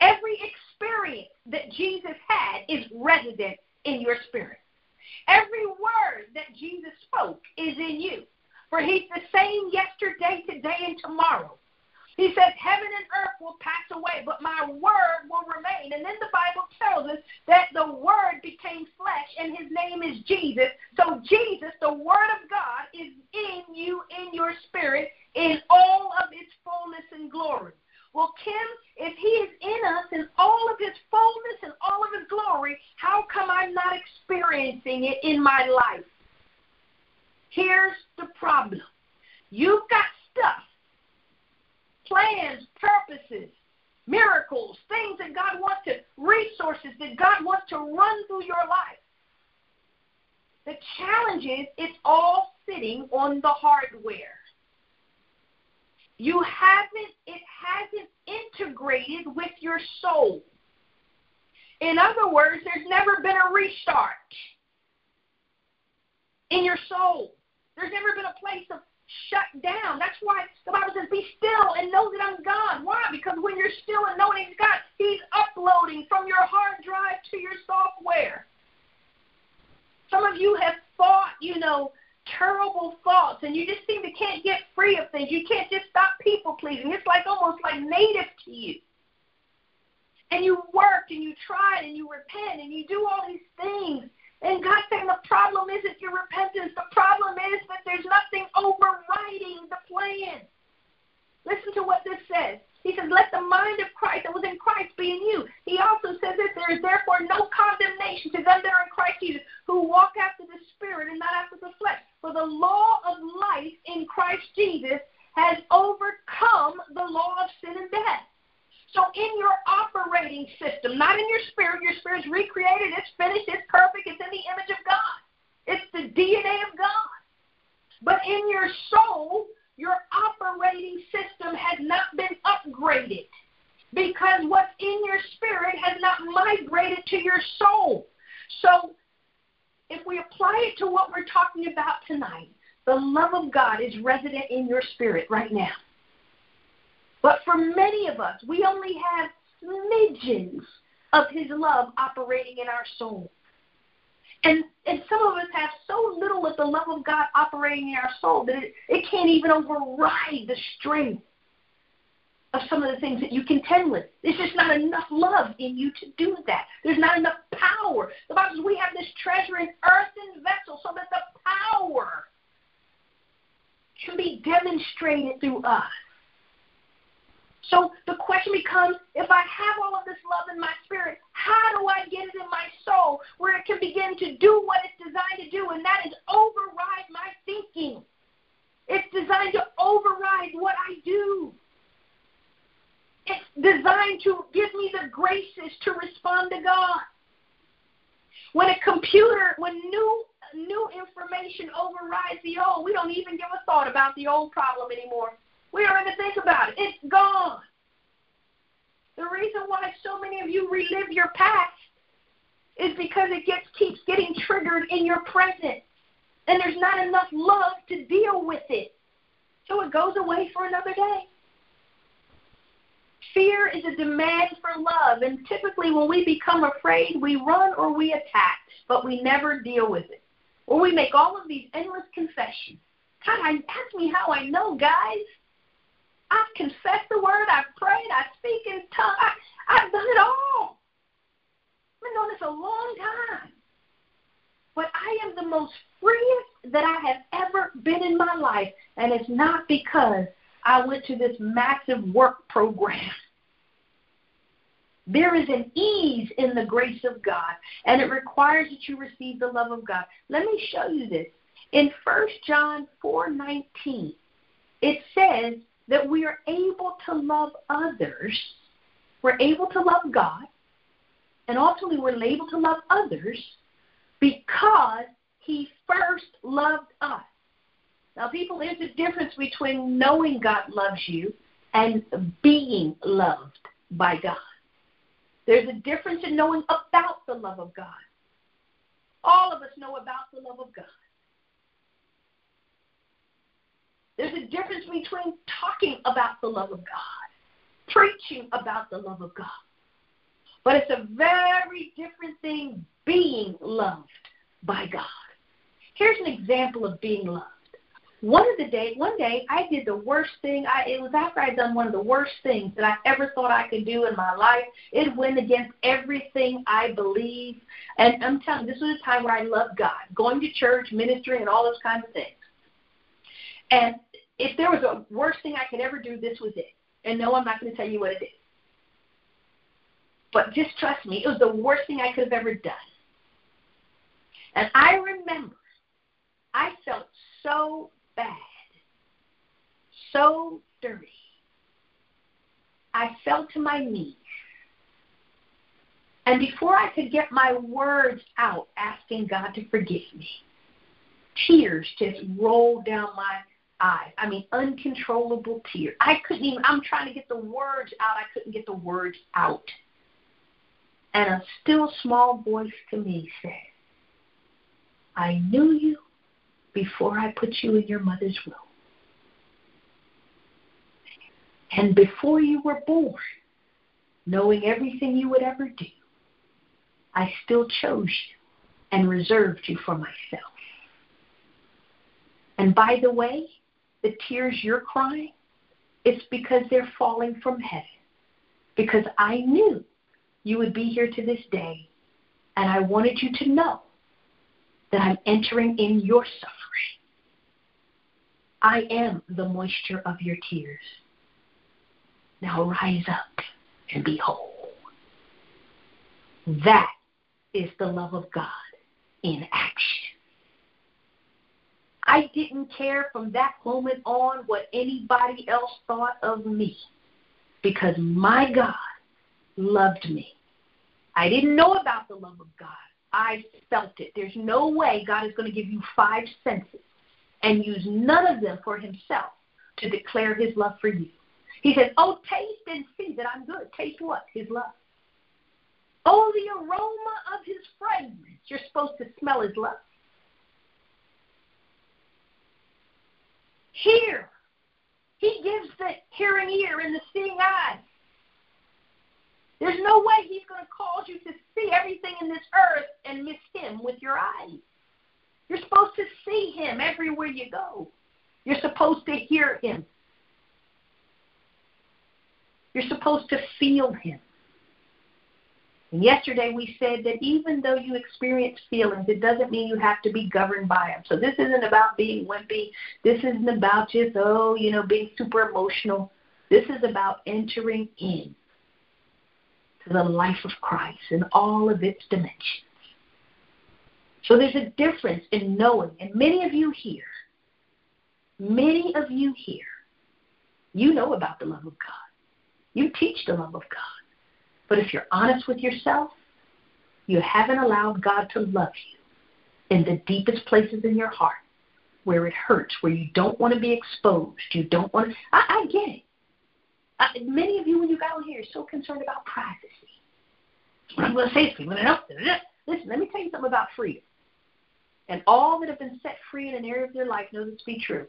Every experience that Jesus had is resident in your spirit. Every word that Jesus spoke is in you, for he's the same yesterday, today, and tomorrow. He says, heaven and earth will pass away, but my word will remain. And then the Bible tells us that the word became flesh, and his name is Jesus. So Jesus, the word of God, is in you, in your spirit, in all of its fullness and glory. Well, Kim, if he is in us in all of his fullness and all of his glory, how come I'm not experiencing it in my life? Here's the problem. You've got stuff, plans, purposes, miracles, things that God wants to, resources that God wants to run through your life. The challenge is it's all sitting on the hardware. It hasn't integrated with your soul. In other words, there's never been a restart in your soul. There's never been a place of shut down. That's why the Bible says, be still and know that I'm God. Why? Because when you're still and knowing He's God, He's uploading from your hard drive to your software. Some of you have thought, terrible thoughts, and you just seem to can't get free of things. You can't just stop people pleasing. It's like almost like native to you. And you worked, and you tried, and you repent, and you do all these things. And God's saying the problem isn't your repentance. The problem is that there's nothing overriding the plan. Listen to what this says. He says, let the mind of Christ that was in Christ be in you. He also says that there is therefore no condemnation to them that are in Christ Jesus, who walk after the Spirit and not after the flesh. For the law of life in Christ Jesus has overcome the law of sin and death. So in your operating system, not in your spirit's recreated, it's finished, it's perfect, it's in the image of God. It's the DNA of God. But in your soul, your operating system has not been upgraded because what's in your spirit has not migrated to your soul. So if we apply it to what we're talking about tonight, the love of God is resident in your spirit right now. But for many of us, we only have smidgens of His love operating in our soul. And some of us have so little of the love of God operating in our soul that it can't even override the strength of some of the things that you contend with. There's just not enough love in you to do that. There's not enough power. The Bible says we have this treasure in earthen vessels so that the power can be demonstrated through us. So the question becomes, if I have all of this love in my spirit, how do I get it in my soul where it can begin to do what it's designed to do, and that is override my thinking? It's designed to override what I do. It's designed to give me the graces to respond to God. When new information overrides the old, we don't even give a thought about the old problem anymore. We don't even think about it. It's gone. The reason why so many of you relive your past is because it keeps getting triggered in your present, and there's not enough love to deal with it. So it goes away for another day. Fear is a demand for love, and typically when we become afraid, we run or we attack, but we never deal with it. Or we make all of these endless confessions. God, ask me how I know, guys. I've confessed the word, I've prayed, I speak in tongues, I've done it all. I've been doing this a long time. But I am the most freest that I have ever been in my life, and it's not because I went to this massive work program. There is an ease in the grace of God, and it requires that you receive the love of God. Let me show you this. In 1 John 4:19, it says, that we are able to love others, we're able to love God, and ultimately we're able to love others because He first loved us. Now, people, there's a difference between knowing God loves you and being loved by God. There's a difference in knowing about the love of God. All of us know about the love of God. There's a difference between talking about the love of God, preaching about the love of God. But it's a very different thing being loved by God. Here's an example of being loved. One day I did the worst thing. It was after I'd done one of the worst things that I ever thought I could do in my life. It went against everything I believe. And I'm telling you, this was a time where I loved God, going to church, ministry, and all those kinds of things. And if there was a worst thing I could ever do, this was it. And no, I'm not going to tell you what it is. But just trust me, it was the worst thing I could have ever done. And I remember I felt so bad, so dirty. I fell to my knees. And before I could get my words out asking God to forgive me, tears just rolled down my eyes. I mean, uncontrollable tears. I couldn't even, I'm trying to get the words out. I couldn't get the words out. And a still small voice to me said, I knew you before I put you in your mother's womb. And before you were born, knowing everything you would ever do, I still chose you and reserved you for myself. And by the way, the tears you're crying, it's because they're falling from heaven. Because I knew you would be here to this day, and I wanted you to know that I'm entering in your suffering. I am the moisture of your tears. Now rise up and be whole. That is the love of God in action. I didn't care from that moment on what anybody else thought of me, because my God loved me. I didn't know about the love of God. I felt it. There's no way God is going to give you five senses and use none of them for himself to declare his love for you. He says, oh, taste and see that I'm good. Taste what? His love. Oh, the aroma of his fragrance. You're supposed to smell his love. Hear. He gives the hearing ear and the seeing eye. There's no way he's going to cause you to see everything in this earth and miss him with your eyes. You're supposed to see him everywhere you go. You're supposed to hear him. You're supposed to feel him. And yesterday we said that even though you experience feelings, it doesn't mean you have to be governed by them. So this isn't about being wimpy. This isn't about just, being super emotional. This is about entering in to the life of Christ in all of its dimensions. So there's a difference in knowing. And many of you here, you know about the love of God. You teach the love of God. But if you're honest with yourself, you haven't allowed God to love you in the deepest places in your heart, where it hurts, where you don't want to be exposed. You don't want to. I get it. Many of you, when you got on here, are so concerned about privacy. What I'm going to say to people, listen, let me tell you something about freedom. And all that have been set free in an area of their life know this to be true.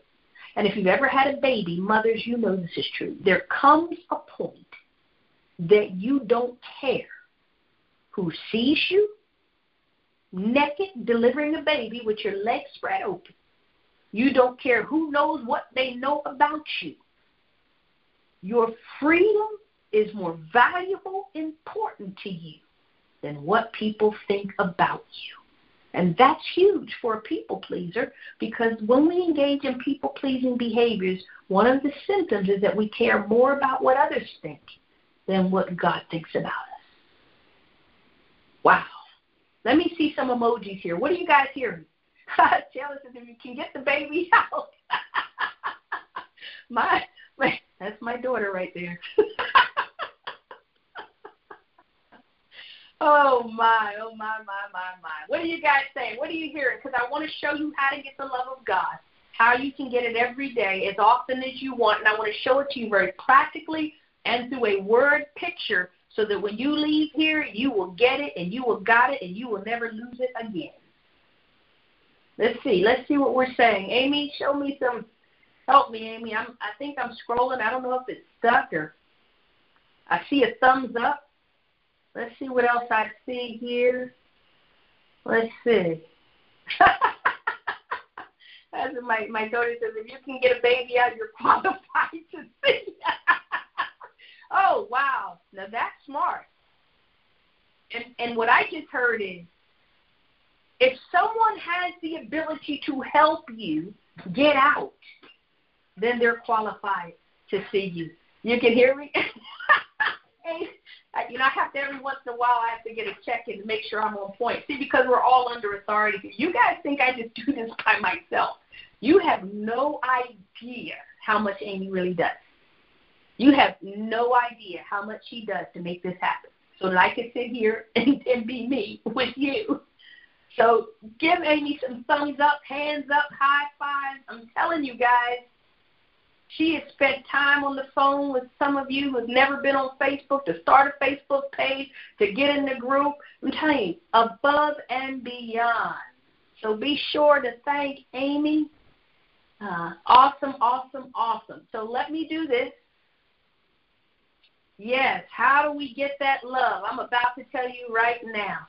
And if you've ever had a baby, mothers, you know this is true. There comes a point that you don't care who sees you naked delivering a baby with your legs spread open. You don't care who knows what they know about you. Your freedom is more valuable, important to you than what people think about you. And that's huge for a people pleaser, because when we engage in people pleasing behaviors, one of the symptoms is that we care more about what others think than what God thinks about us. Wow. Let me see some emojis here. What are you guys hearing? Jealous if you can get the baby out. That's my daughter right there. Oh, my. What are you guys saying? What are you hearing? Because I want to show you how to get the love of God, how you can get it every day, as often as you want, and I want to show it to you very practically and through a word picture, so that when you leave here, you will get it, and you will got it, and you will never lose it again. Let's see what we're saying. Amy, show me some. Help me, Amy. I think I'm scrolling. I don't know if it's stuck or I see a thumbs up. Let's see what else I see here. Let's see. As my daughter says, if you can get a baby out, you're qualified to see. Oh, wow. Now, that's smart. And what I just heard is, if someone has the ability to help you get out, then they're qualified to see you. You can hear me? You know, I have to, every once in a while, I have to get a check-in to make sure I'm on point. See, because we're all under authority here. You guys think I just do this by myself. You have no idea how much Amy really does. You have no idea how much she does to make this happen so that I can sit here and be me with you. So give Amy some thumbs up, hands up, high fives. I'm telling you guys, she has spent time on the phone with some of you who have never been on Facebook to start a Facebook page, to get in the group. I'm telling you, above and beyond. So be sure to thank Amy. Awesome, awesome, awesome. So let me do this. Yes, how do we get that love? I'm about to tell you right now.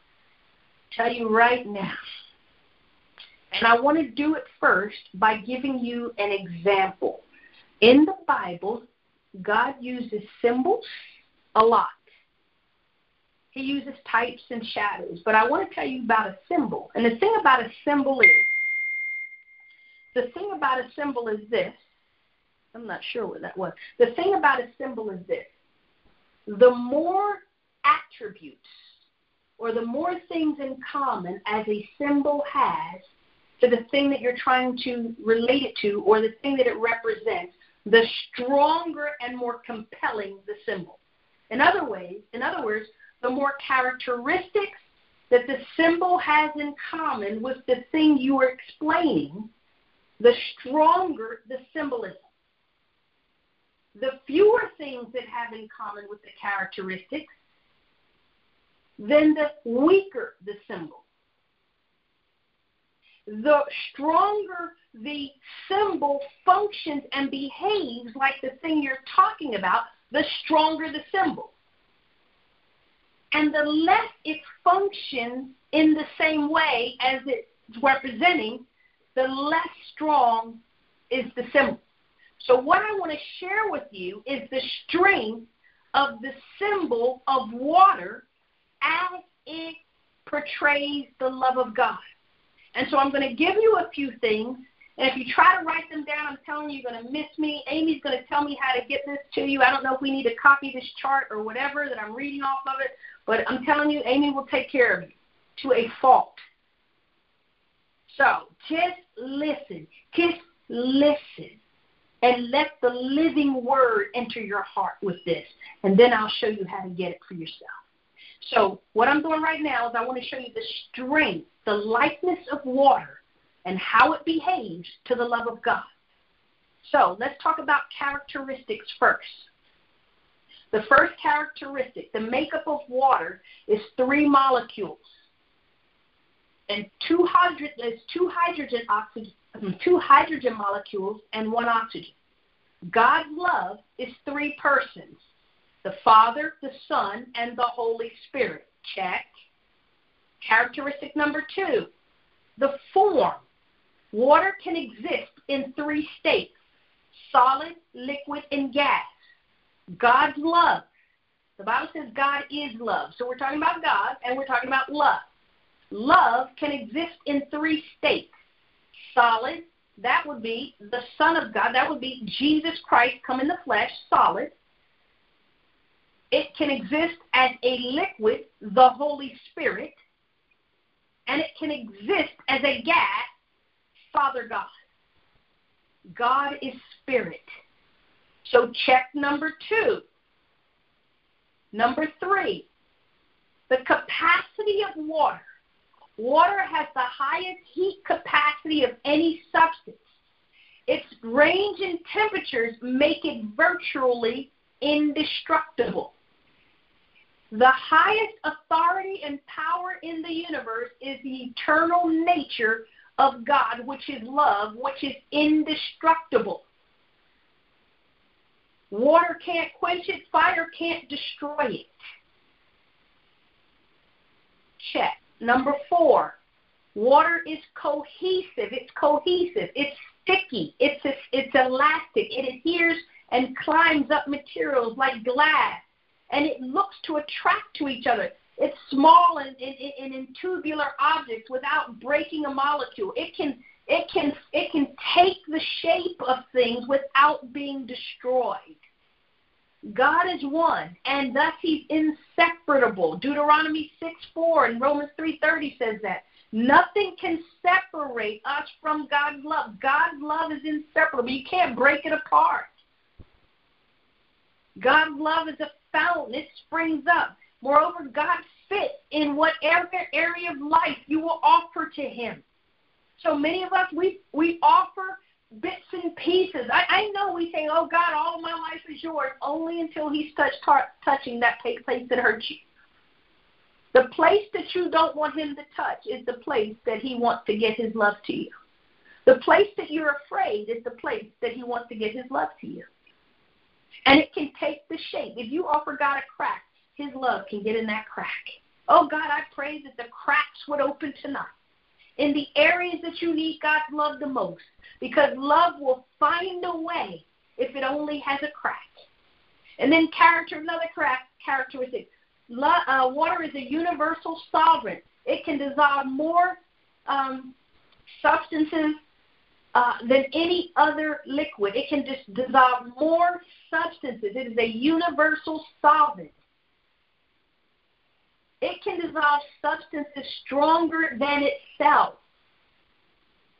And I want to do it first by giving you an example. In the Bible, God uses symbols a lot. He uses types and shadows. But I want to tell you about a symbol. And the thing about a symbol is this. I'm not sure what that was. The thing about a symbol is this. The more attributes or the more things in common as a symbol has to the thing that you're trying to relate it to or the thing that it represents, the stronger and more compelling the symbol. In other words, the more characteristics that the symbol has in common with the thing you are explaining, the stronger the symbolism. The fewer things that have in common with the characteristics, then the weaker the symbol. The stronger the symbol functions and behaves like the thing you're talking about, the stronger the symbol. And the less it functions in the same way as it's representing, the less strong is the symbol. So what I want to share with you is the strength of the symbol of water as it portrays the love of God. And so I'm going to give you a few things, and if you try to write them down, I'm telling you, you're going to miss me. Amy's going to tell me how to get this to you. I don't know if we need to copy this chart or whatever that I'm reading off of it, but I'm telling you, Amy will take care of you to a fault. So just listen. Just listen. And let the living word enter your heart with this. And then I'll show you how to get it for yourself. So what I'm doing right now is I want to show you the strength, the likeness of water, and how it behaves to the love of God. So let's talk about characteristics first. The first characteristic, the makeup of water, is 3 molecules. And two hydrogen molecules and 1 oxygen. God's love is 3 persons, the Father, the Son, and the Holy Spirit. Check. Characteristic number 2, the form. Water can exist in 3 states, solid, liquid, and gas. God's love. The Bible says God is love. So we're talking about God, and we're talking about love. Love can exist in 3 states. Solid, that would be the Son of God. That would be Jesus Christ come in the flesh, solid. It can exist as a liquid, the Holy Spirit. And it can exist as a gas, Father God. God is spirit. So check number 2. Number 3, the capacity of water. Water has the highest heat capacity of any substance. Its range and temperatures make it virtually indestructible. The highest authority and power in the universe is the eternal nature of God, which is love, which is indestructible. Water can't quench it. Fire can't destroy it. Check. Number 4, water is cohesive. It's cohesive. It's sticky. It's elastic. It adheres and climbs up materials like glass, and it looks to attract to each other. It's small and in tubular objects without breaking a molecule. It can take the shape of things without being destroyed. God is one, and thus he's inseparable. Deuteronomy 6:4 and Romans 3:30 says that. Nothing can separate us from God's love. God's love is inseparable. You can't break it apart. God's love is a fountain. It springs up. Moreover, God fits in whatever area of life you will offer to him. So many of us, we offer bits and pieces. I know we say, oh, God, all of my life is yours, only until he's touching that place that hurts you. The place that you don't want him to touch is the place that he wants to get his love to you. The place that you're afraid is the place that he wants to get his love to you. And it can take the shape. If you offer God a crack, his love can get in that crack. Oh, God, I pray that the cracks would open tonight in the areas that you need God's love the most, because love will find a way if it only has a crack. And then characteristic. Water is a universal solvent. It can dissolve more substances than any other liquid. It can just dissolve more substances. It is a universal solvent. It can dissolve substances stronger than itself.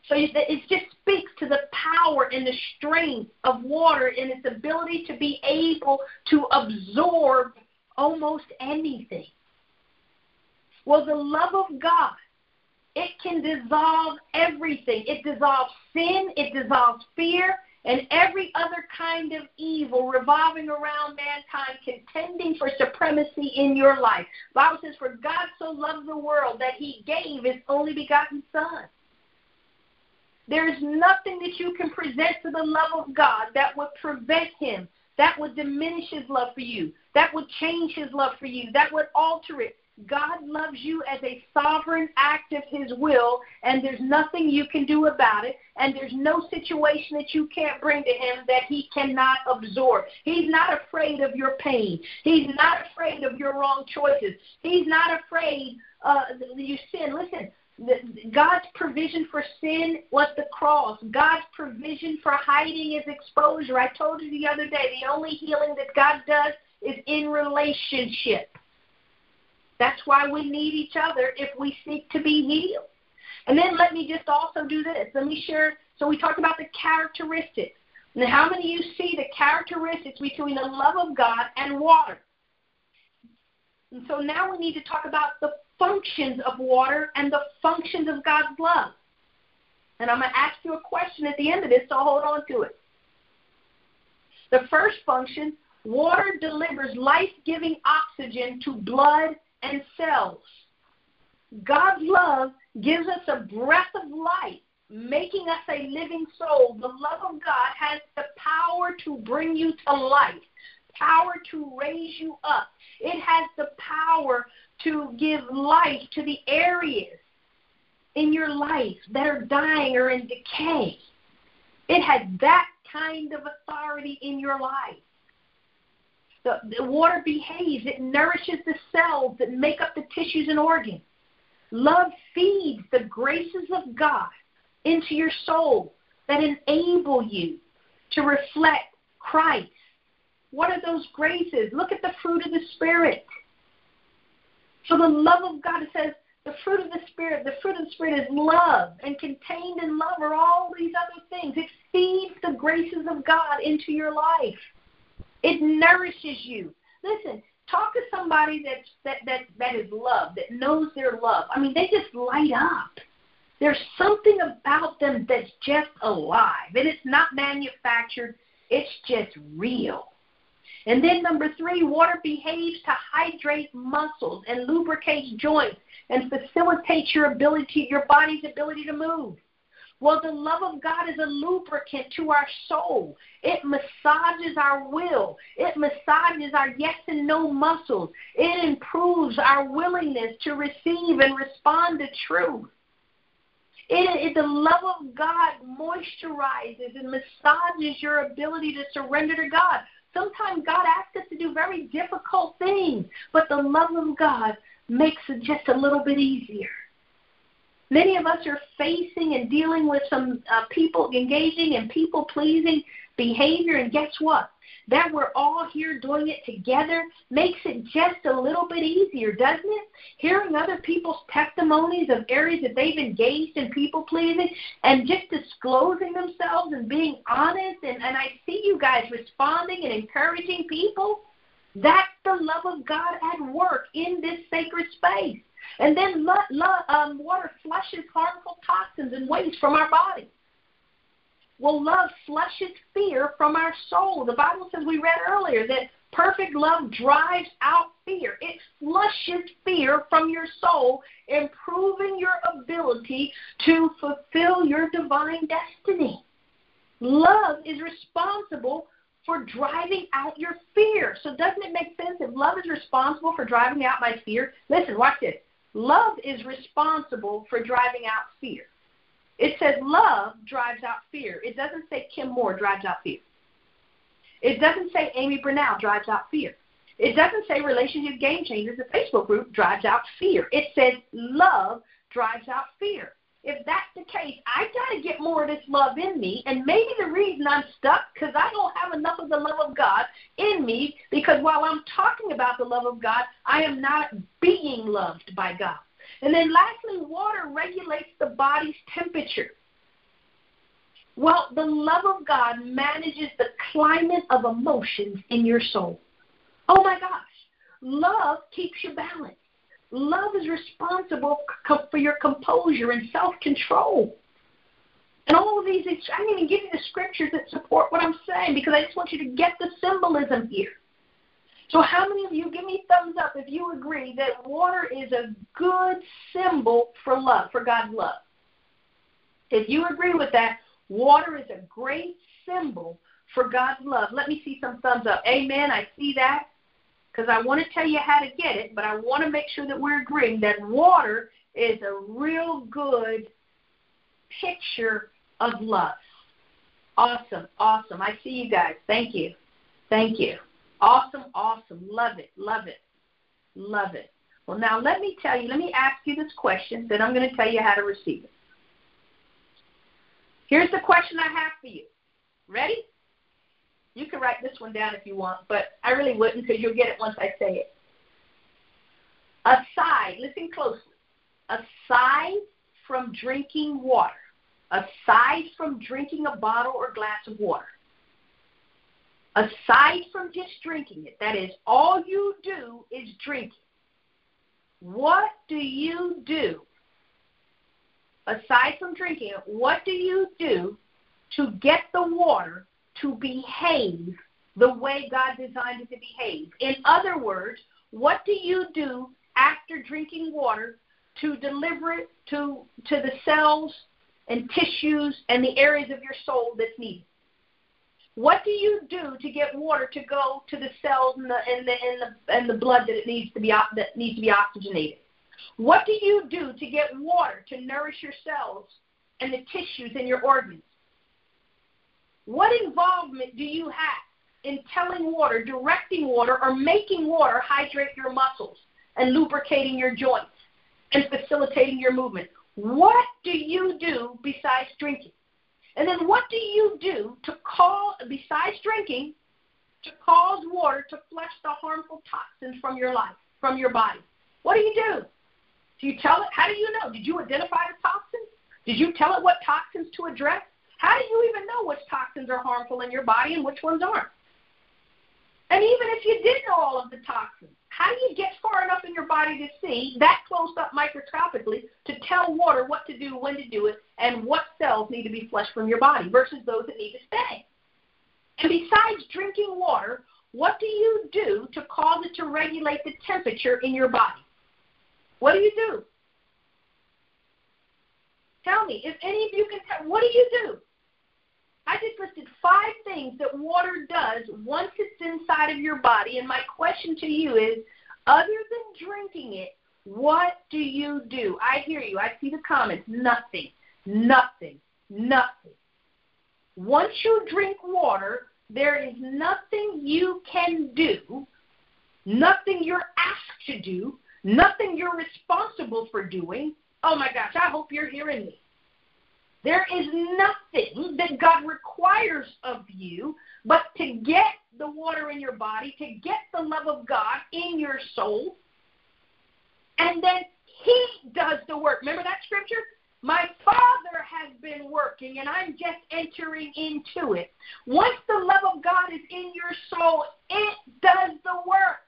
So it just speaks to the power and the strength of water and its ability to be able to absorb almost anything. Well, the love of God, it can dissolve everything. It dissolves sin, it dissolves fear, and every other kind of evil revolving around mankind contending for supremacy in your life. The Bible says, for God so loved the world that he gave his only begotten son. There is nothing that you can present to the love of God that would prevent him, that would diminish his love for you, that would change his love for you, that would alter it. God loves you as a sovereign act of his will, and there's nothing you can do about it, and there's no situation that you can't bring to him that he cannot absorb. He's not afraid of your pain. He's not afraid of your wrong choices. He's not afraid that you sin. Listen, God's provision for sin was the cross. God's provision for hiding is exposure. I told you the other day, the only healing that God does is in relationship. That's why we need each other if we seek to be healed. And then let me just also do this. Let me share. So we talked about the characteristics. Now, how many of you see the characteristics between the love of God and water? And so now we need to talk about the functions of water and the functions of God's love. And I'm going to ask you a question at the end of this, so hold on to it. The first function, water delivers life-giving oxygen to blood and cells. God's love gives us a breath of life, making us a living soul. The love of God has the power to bring you to life, power to raise you up. It has the power to give life to the areas in your life that are dying or in decay. It has that kind of authority in your life. The water behaves. It nourishes the cells that make up the tissues and organs. Love feeds the graces of God into your soul that enable you to reflect Christ. What are those graces? Look at the fruit of the Spirit. So the love of God, it says, the fruit of the Spirit is love, and contained in love are all these other things. It feeds the graces of God into your life. It nourishes you. Listen, talk to somebody that is loved, that knows their love. I mean, they just light up. There's something about them that's just alive, and it's not manufactured. It's just real. And then number 3, water behaves to hydrate muscles and lubricate joints and facilitates your body's ability to move. Well, the love of God is a lubricant to our soul. It massages our will. It massages our yes and no muscles. It improves our willingness to receive and respond to truth. The love of God moisturizes and massages your ability to surrender to God. Sometimes God asks us to do very difficult things, but the love of God makes it just a little bit easier. Many of us are facing and dealing with some people engaging in people-pleasing behavior, and guess what? that we're all here doing it together makes it just a little bit easier, doesn't it? Hearing other people's testimonies of areas that they've engaged in people-pleasing and just disclosing themselves and being honest, and I see you guys responding and encouraging people, that's the love of God at work in this sacred space. And then water flushes harmful toxins and waste from our body. Well, love flushes fear from our soul. The Bible says, we read earlier, that perfect love drives out fear. It flushes fear from your soul, improving your ability to fulfill your divine destiny. Love is responsible for driving out your fear. So doesn't it make sense if love is responsible for driving out my fear? Listen, watch this. Love is responsible for driving out fear. It says love drives out fear. It doesn't say Kim Moore drives out fear. It doesn't say Amy Bernal drives out fear. It doesn't say Relationship Game Changers, the Facebook group, drives out fear. It says love drives out fear. If that's the case, I've got to get more of this love in me, and maybe the reason I'm stuck because I don't have enough of the love of God in me, because while I'm talking about the love of God, I am not being loved by God. And then lastly, water regulates the body's temperature. Well, the love of God manages the climate of emotions in your soul. Oh, my gosh. Love keeps you balanced. Love is responsible for your composure and self-control. And all of these, I didn't even give you the scriptures that support what I'm saying, because I just want you to get the symbolism here. So how many of you, give me thumbs up if you agree that water is a good symbol for love, for God's love? If you agree with that, water is a great symbol for God's love. Let me see some thumbs up. Amen, I see that. Because I want to tell you how to get it, but I want to make sure that we're agreeing that water is a real good picture of love. Awesome, awesome. I see you guys. Thank you. Thank you. Awesome, awesome. Love it, love it, love it. Well, now let me tell you, let me ask you this question, then I'm going to tell you how to receive it. Here's the question I have for you. Ready? You can write this one down if you want, but I really wouldn't, because you'll get it once I say it. Aside, listen closely, aside from drinking water, aside from drinking a bottle or glass of water, aside from just drinking it, that is, all you do is drink it, what do you do? Aside from drinking it, what do you do to get the water to behave the way God designed it to behave? In other words, what do you do after drinking water to deliver it to the cells and tissues and the areas of your soul that's needed? What do you do to get water to go to the cells and the blood that needs to be oxygenated? What do you do to get water to nourish your cells and the tissues and your organs? What involvement do you have in telling water, directing water, or making water hydrate your muscles and lubricating your joints and facilitating your movement? What do you do besides drinking? And then what do you do to cause water to flush the harmful toxins from your life, from your body? What do you do? Do you tell it? How do you know? Did you identify the toxins? Did you tell it what toxins to address? How do you even know which toxins are harmful in your body and which ones aren't? And even if you did know all of the toxins, how do you get far enough in your body to see that close up microscopically to tell water what to do, when to do it, and what cells need to be flushed from your body versus those that need to stay? And besides drinking water, what do you do to cause it to regulate the temperature in your body? What do you do? Tell me, if any of you can tell, what do you do? I just listed 5 things that water does once it's inside of your body, and my question to you is, other than drinking it, what do you do? I hear you. I see the comments. Nothing, nothing, nothing. Once you drink water, there is nothing you can do, nothing you're asked to do, nothing you're responsible for doing. Oh, my gosh, I hope you're hearing me. There is nothing that God requires of you but to get the water in your body, to get the love of God in your soul, and then He does the work. Remember that scripture? My Father has been working, and I'm just entering into it. Once the love of God is in your soul, it does the work.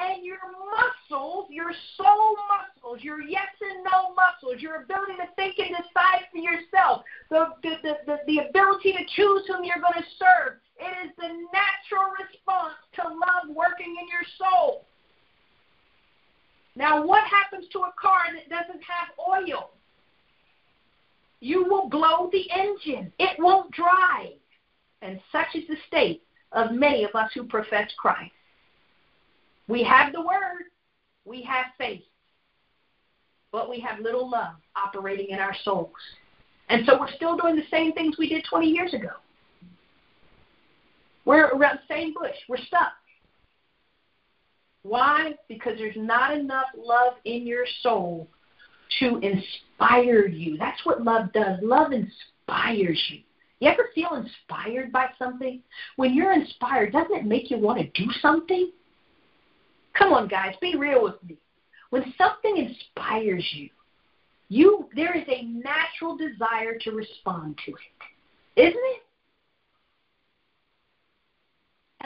And your muscles, your soul muscles, your yes and no muscles, your ability to think and decide for yourself, the ability to choose whom you're going to serve, it is the natural response to love working in your soul. Now, what happens to a car that doesn't have oil? You will blow the engine. It won't drive. And such is the state of many of us who profess Christ. We have the word, we have faith, but we have little love operating in our souls. And so we're still doing the same things we did 20 years ago. We're around the same bush. We're stuck. Why? Because there's not enough love in your soul to inspire you. That's what love does. Love inspires you. You ever feel inspired by something? When you're inspired, doesn't it make you want to do something? Come on, guys, be real with me. When something inspires you, there is a natural desire to respond to it, isn't it?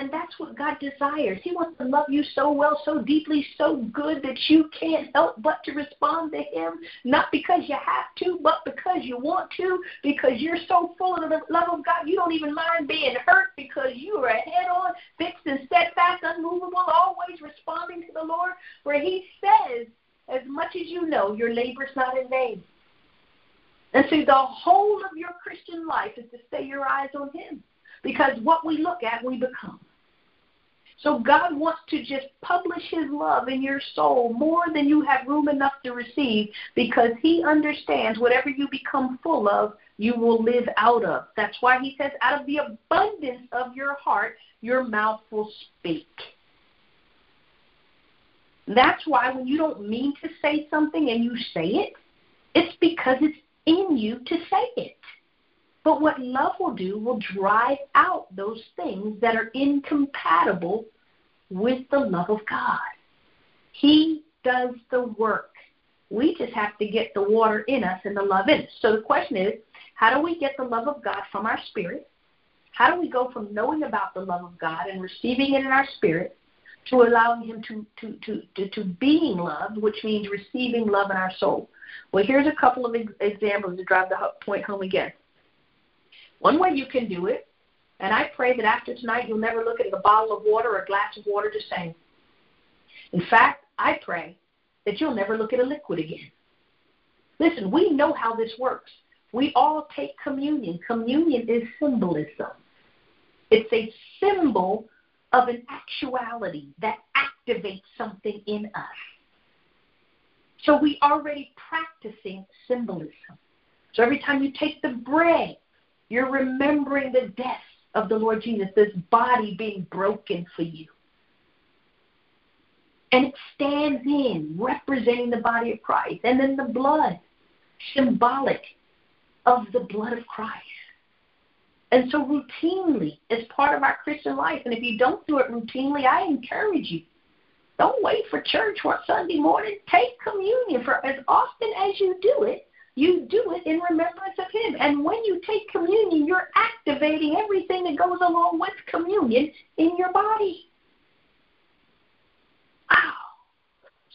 And that's what God desires. He wants to love you so well, so deeply, so good that you can't help but to respond to Him, not because you have to, but because you want to, because you're so full of the love of God, you don't even mind being hurt because you are head-on, fixed and steadfast, unmovable, always responding to the Lord, where He says, as much as you know, your labor's not in vain. And so the whole of your Christian life is to stay your eyes on Him, because what we look at, we become. So God wants to just publish His love in your soul more than you have room enough to receive, because He understands whatever you become full of, you will live out of. That's why He says, out of the abundance of your heart, your mouth will speak. That's why when you don't mean to say something and you say it, it's because it's in you to say it. But what love will do will drive out those things that are incompatible with the love of God. He does the work. We just have to get the water in us and the love in us. So the question is, how do we get the love of God from our spirit? How do we go from knowing about the love of God and receiving it in our spirit to allowing Him to being loved, which means receiving love in our soul? Well, here's a couple of examples to drive the point home again. One way you can do it, and I pray that after tonight you'll never look at a bottle of water or a glass of water the same. In fact, I pray that you'll never look at a liquid again. Listen, we know how this works. We all take communion. Communion is symbolism. It's a symbol of an actuality that activates something in us. So we already practicing symbolism. So every time you take the bread, you're remembering the death of the Lord Jesus, this body being broken for you. And it stands in, representing the body of Christ. And then the blood, symbolic of the blood of Christ. And so routinely, as part of our Christian life, and if you don't do it routinely, I encourage you, don't wait for church or Sunday morning. Take communion. For as often as you do it, you do it in remembrance of Him. And when you take communion, you're activating everything that goes along with communion in your body. Wow.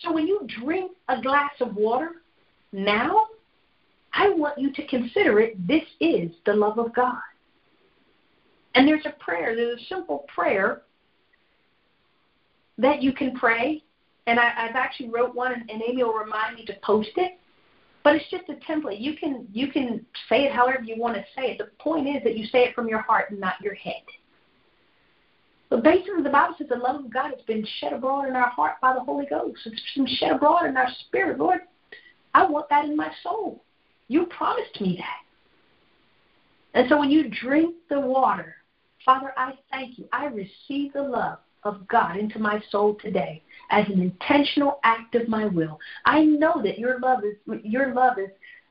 So when you drink a glass of water now, I want you to consider it, this is the love of God. And there's a simple prayer that you can pray. And I've actually wrote one, and Amy will remind me to post it. But it's just a template. You can say it however you want to say it. The point is that you say it from your heart and not your head. But basically, the Bible says the love of God has been shed abroad in our heart by the Holy Ghost. It's been shed abroad in our spirit. Lord, I want that in my soul. You promised me that. And so when you drink the water, Father, I thank you. I receive the love of God into my soul today as an intentional act of my will. I know that your love is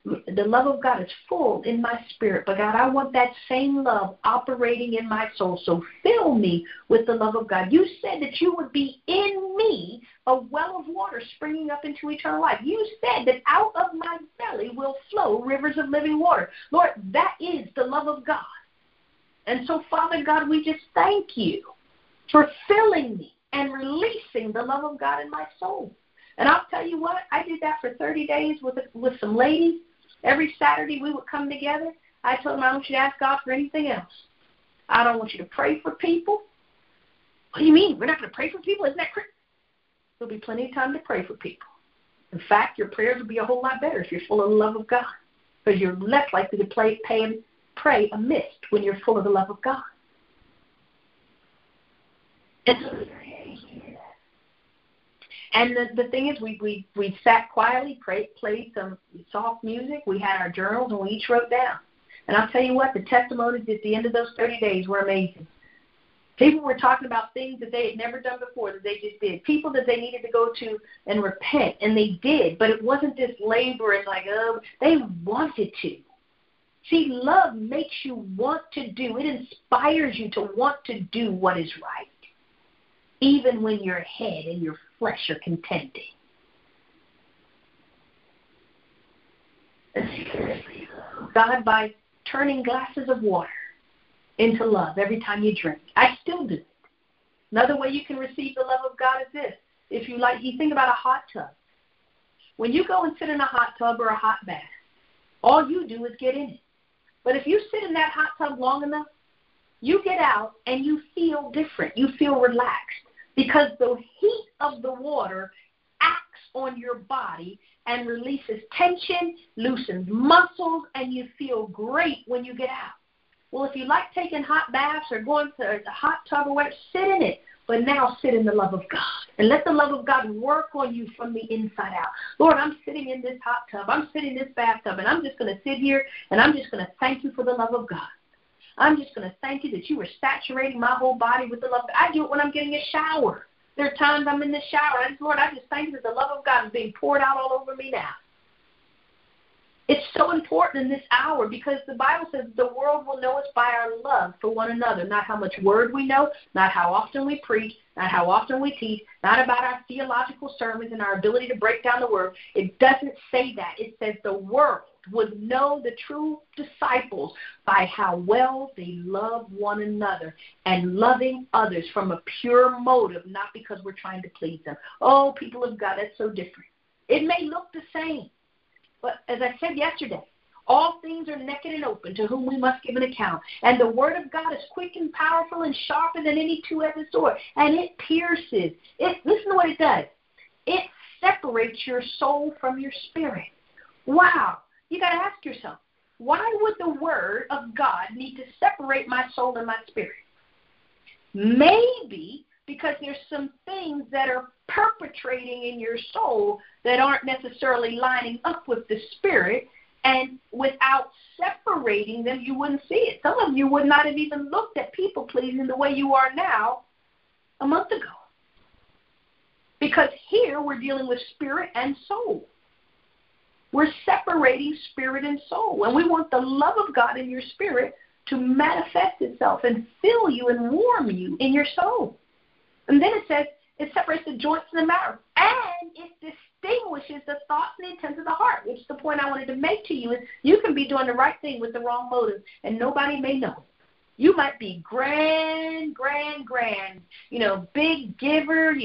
the love of God is full in my spirit, but God, I want that same love operating in my soul. So fill me with the love of God. You said that you would be in me a well of water springing up into eternal life. You said that out of my belly will flow rivers of living water. Lord, that is the love of God. And so, Father God, we just thank you for filling me and releasing the love of God in my soul. And I'll tell you what, I did that for 30 days with some ladies. Every Saturday we would come together. I told them, I don't want you to ask God for anything else. I don't want you to pray for people. What do you mean? We're not going to pray for people? Isn't that crazy? There'll be plenty of time to pray for people. In fact, your prayers will be a whole lot better if you're full of the love of God, because you're less likely to pray amiss when you're full of the love of God. And the thing is, we sat quietly, played some soft music. We had our journals, and we each wrote down. And I'll tell you what, the testimonies at the end of those 30 days were amazing. People were talking about things that they had never done before that they just did. People that they needed to go to and repent, and they did. But it wasn't this labor and like, oh, they wanted to. See, love makes you want to do. It inspires you to want to do what is right, even when your head and your flesh are contending. God, by turning glasses of water into love every time you drink. I still do it. Another way you can receive the love of God is this. If you like, you think about a hot tub. When you go and sit in a hot tub or a hot bath, all you do is get in it. But if you sit in that hot tub long enough, you get out and you feel different. You feel relaxed because the heat of the water acts on your body and releases tension, loosens muscles, and you feel great when you get out. Well, if you like taking hot baths or going to a hot tub or whatever, sit in it. But now sit in the love of God and let the love of God work on you from the inside out. Lord, I'm sitting in this hot tub. I'm sitting in this bathtub, and I'm just going to sit here, and I'm just going to thank you for the love of God. I'm just going to thank you that you were saturating my whole body with the love. I do it when I'm getting a shower. There are times I'm in the shower. Lord, I just thank you that the love of God is being poured out all over me now. It's so important in this hour because the Bible says the world will know us by our love for one another, not how much word we know, not how often we preach, not how often we teach, not about our theological sermons and our ability to break down the word. It doesn't say that. It says the world would know the true disciples by how well they love one another and loving others from a pure motive, not because we're trying to please them. Oh, people of God, that's so different. It may look the same, but as I said yesterday, all things are naked and open to whom we must give an account. And the word of God is quick and powerful and sharper than any two-edged sword, and it pierces. Listen to what it does. It separates your soul from your spirit. Wow. You got to ask yourself, why would the word of God need to separate my soul and my spirit? Maybe because there's some things that are perpetrating in your soul that aren't necessarily lining up with the spirit, and without separating them, you wouldn't see it. Some of you would not have even looked at people pleasing the way you are now a month ago, because here we're dealing with spirit and soul. We're separating spirit and soul, and we want the love of God in your spirit to manifest itself and fill you and warm you in your soul. And then it says it separates the joints and the marrow, and it distinguishes the thoughts and the intents of the heart, which is the point I wanted to make to you is you can be doing the right thing with the wrong motive, and nobody may know. You might be grand, big giver,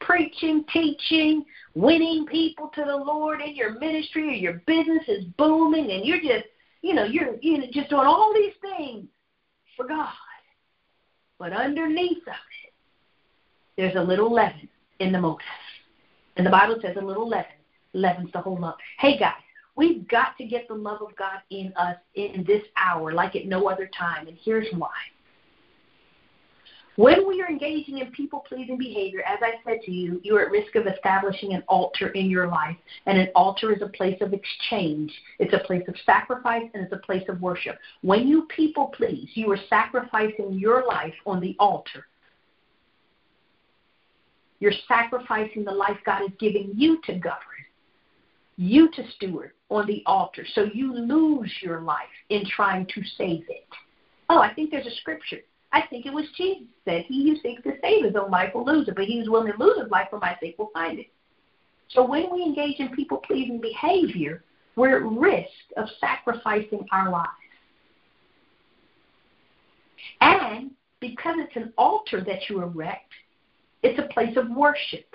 preaching, teaching, winning people to the Lord in your ministry, or your business is booming, and you're just, you're just doing all these things for God. But underneath of it, there's a little leaven in the motive. And the Bible says a little leaven leavens the whole lump. Hey, guys. We've got to get the love of God in us in this hour like at no other time, and here's why. When we are engaging in people-pleasing behavior, as I said to you, you're at risk of establishing an altar in your life, and an altar is a place of exchange. It's a place of sacrifice, and it's a place of worship. When you people-please, you are sacrificing your life on the altar You're sacrificing the life God has given you to govern, you to steward on the altar. So you lose your life in trying to save it. Oh, I think there's a scripture. I think it was Jesus that he who seeks to save his own life will lose it, but he who's willing to lose his life for my sake will find it. So when we engage in people-pleasing behavior, we're at risk of sacrificing our lives. And because it's an altar that you erect, it's a place of worship.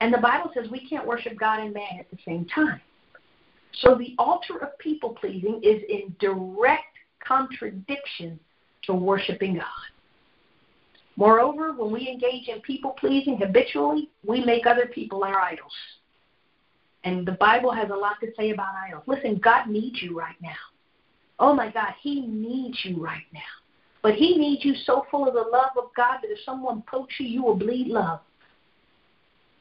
And the Bible says we can't worship God and man at the same time. So the altar of people-pleasing is in direct contradiction to worshiping God. Moreover, when we engage in people-pleasing habitually, we make other people our idols. And the Bible has a lot to say about idols. Listen, God needs you right now. Oh, my God, he needs you right now. But he needs you so full of the love of God that if someone pokes you, you will bleed love.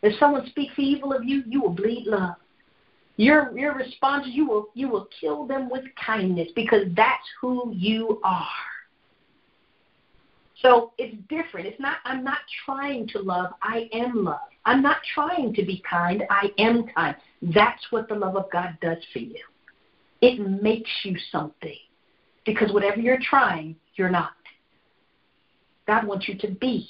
If someone speaks evil of you, you will bleed love. Your response, you will kill them with kindness because that's who you are. So it's different. It's not, I'm not trying to love. I am love. I'm not trying to be kind. I am kind. That's what the love of God does for you. It makes you something because whatever you're trying, you're not. God wants you to be.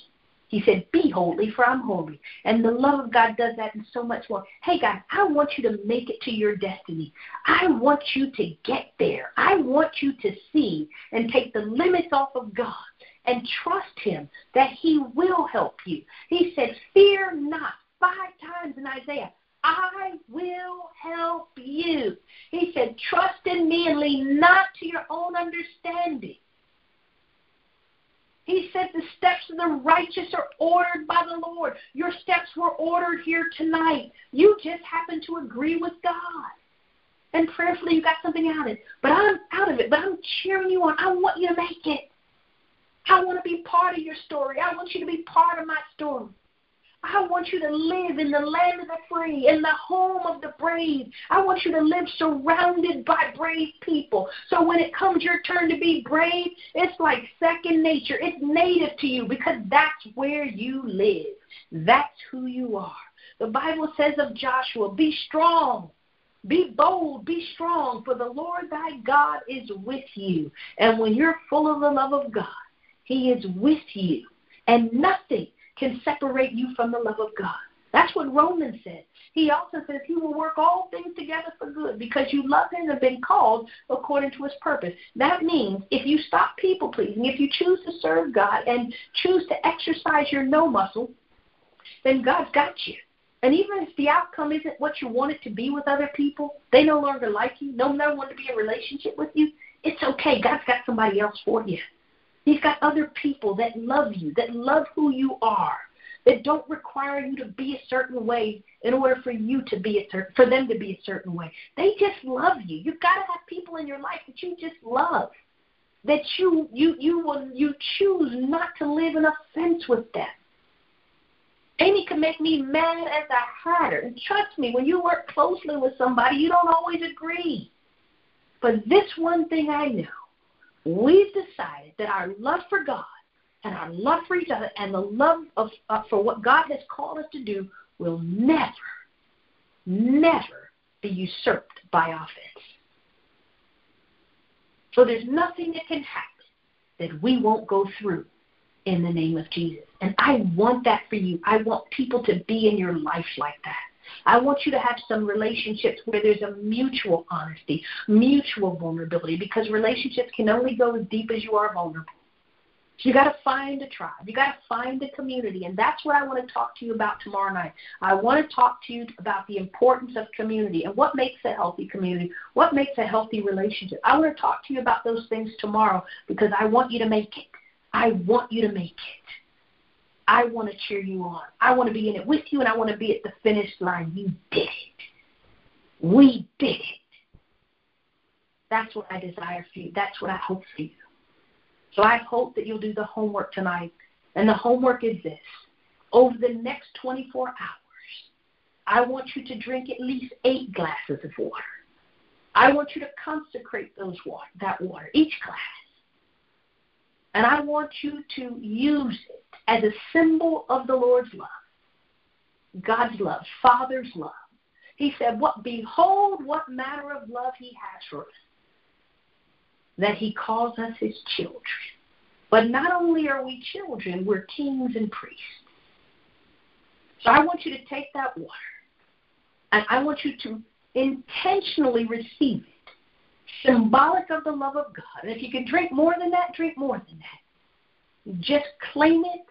He said, be holy, for I'm holy. And the love of God does that and so much more. Hey, God, I want you to make it to your destiny. I want you to get there. I want you to see and take the limits off of God and trust him that he will help you. He said, fear not, 5 times in Isaiah. I will help you. He said, trust in me and lean not to your own understanding. He said the steps of the righteous are ordered by the Lord. Your steps were ordered here tonight. You just happen to agree with God. And prayerfully you got something out of it. But I'm out of it. But I'm cheering you on. I want you to make it. I want to be part of your story. I want you to be part of my story. I want you to live in the land of the free, in the home of the brave. I want you to live surrounded by brave people. So when it comes your turn to be brave, it's like second nature. It's native to you because that's where you live. That's who you are. The Bible says of Joshua, be strong, be bold, be strong, for the Lord thy God is with you. And when you're full of the love of God, he is with you, and nothing can separate you from the love of God. That's what Romans says. He also says he will work all things together for good because you love him and have been called according to his purpose. That means if you stop people-pleasing, if you choose to serve God and choose to exercise your no muscle, then God's got you. And even if the outcome isn't what you want it to be with other people, they no longer like you, no longer want to be in a relationship with you, it's okay. God's got somebody else for you. He's got other people that love you, that love who you are, that don't require you to be a certain way in order for you to be for them to be a certain way. They just love you. You've got to have people in your life that you just love, that you choose not to live in offense with them. Amy can make me mad as a hatter. And trust me, when you work closely with somebody, you don't always agree. But this one thing I know. We've decided that our love for God and our love for each other and the love for what God has called us to do will never, never be usurped by offense. So there's nothing that can happen that we won't go through in the name of Jesus. And I want that for you. I want people to be in your life like that. I want you to have some relationships where there's a mutual honesty, mutual vulnerability, because relationships can only go as deep as you are vulnerable. So you got to find a tribe. You got to find a community, and that's what I want to talk to you about tomorrow night. I want to talk to you about the importance of community and what makes a healthy community, what makes a healthy relationship. I want to talk to you about those things tomorrow because I want you to make it. I want you to make it. I want to cheer you on. I want to be in it with you, and I want to be at the finish line. You did it. We did it. That's what I desire for you. That's what I hope for you. So I hope that you'll do the homework tonight, and the homework is this. Over the next 24 hours, I want you to drink at least 8 glasses of water. I want you to consecrate that water, each glass. And I want you to use it as a symbol of the Lord's love, God's love, Father's love. He said, behold what manner of love he has for us, that he calls us his children. But not only are we children, we're kings and priests. So I want you to take that water, and I want you to intentionally receive it, symbolic of the love of God. And if you can drink more than that, drink more than that. Just claim it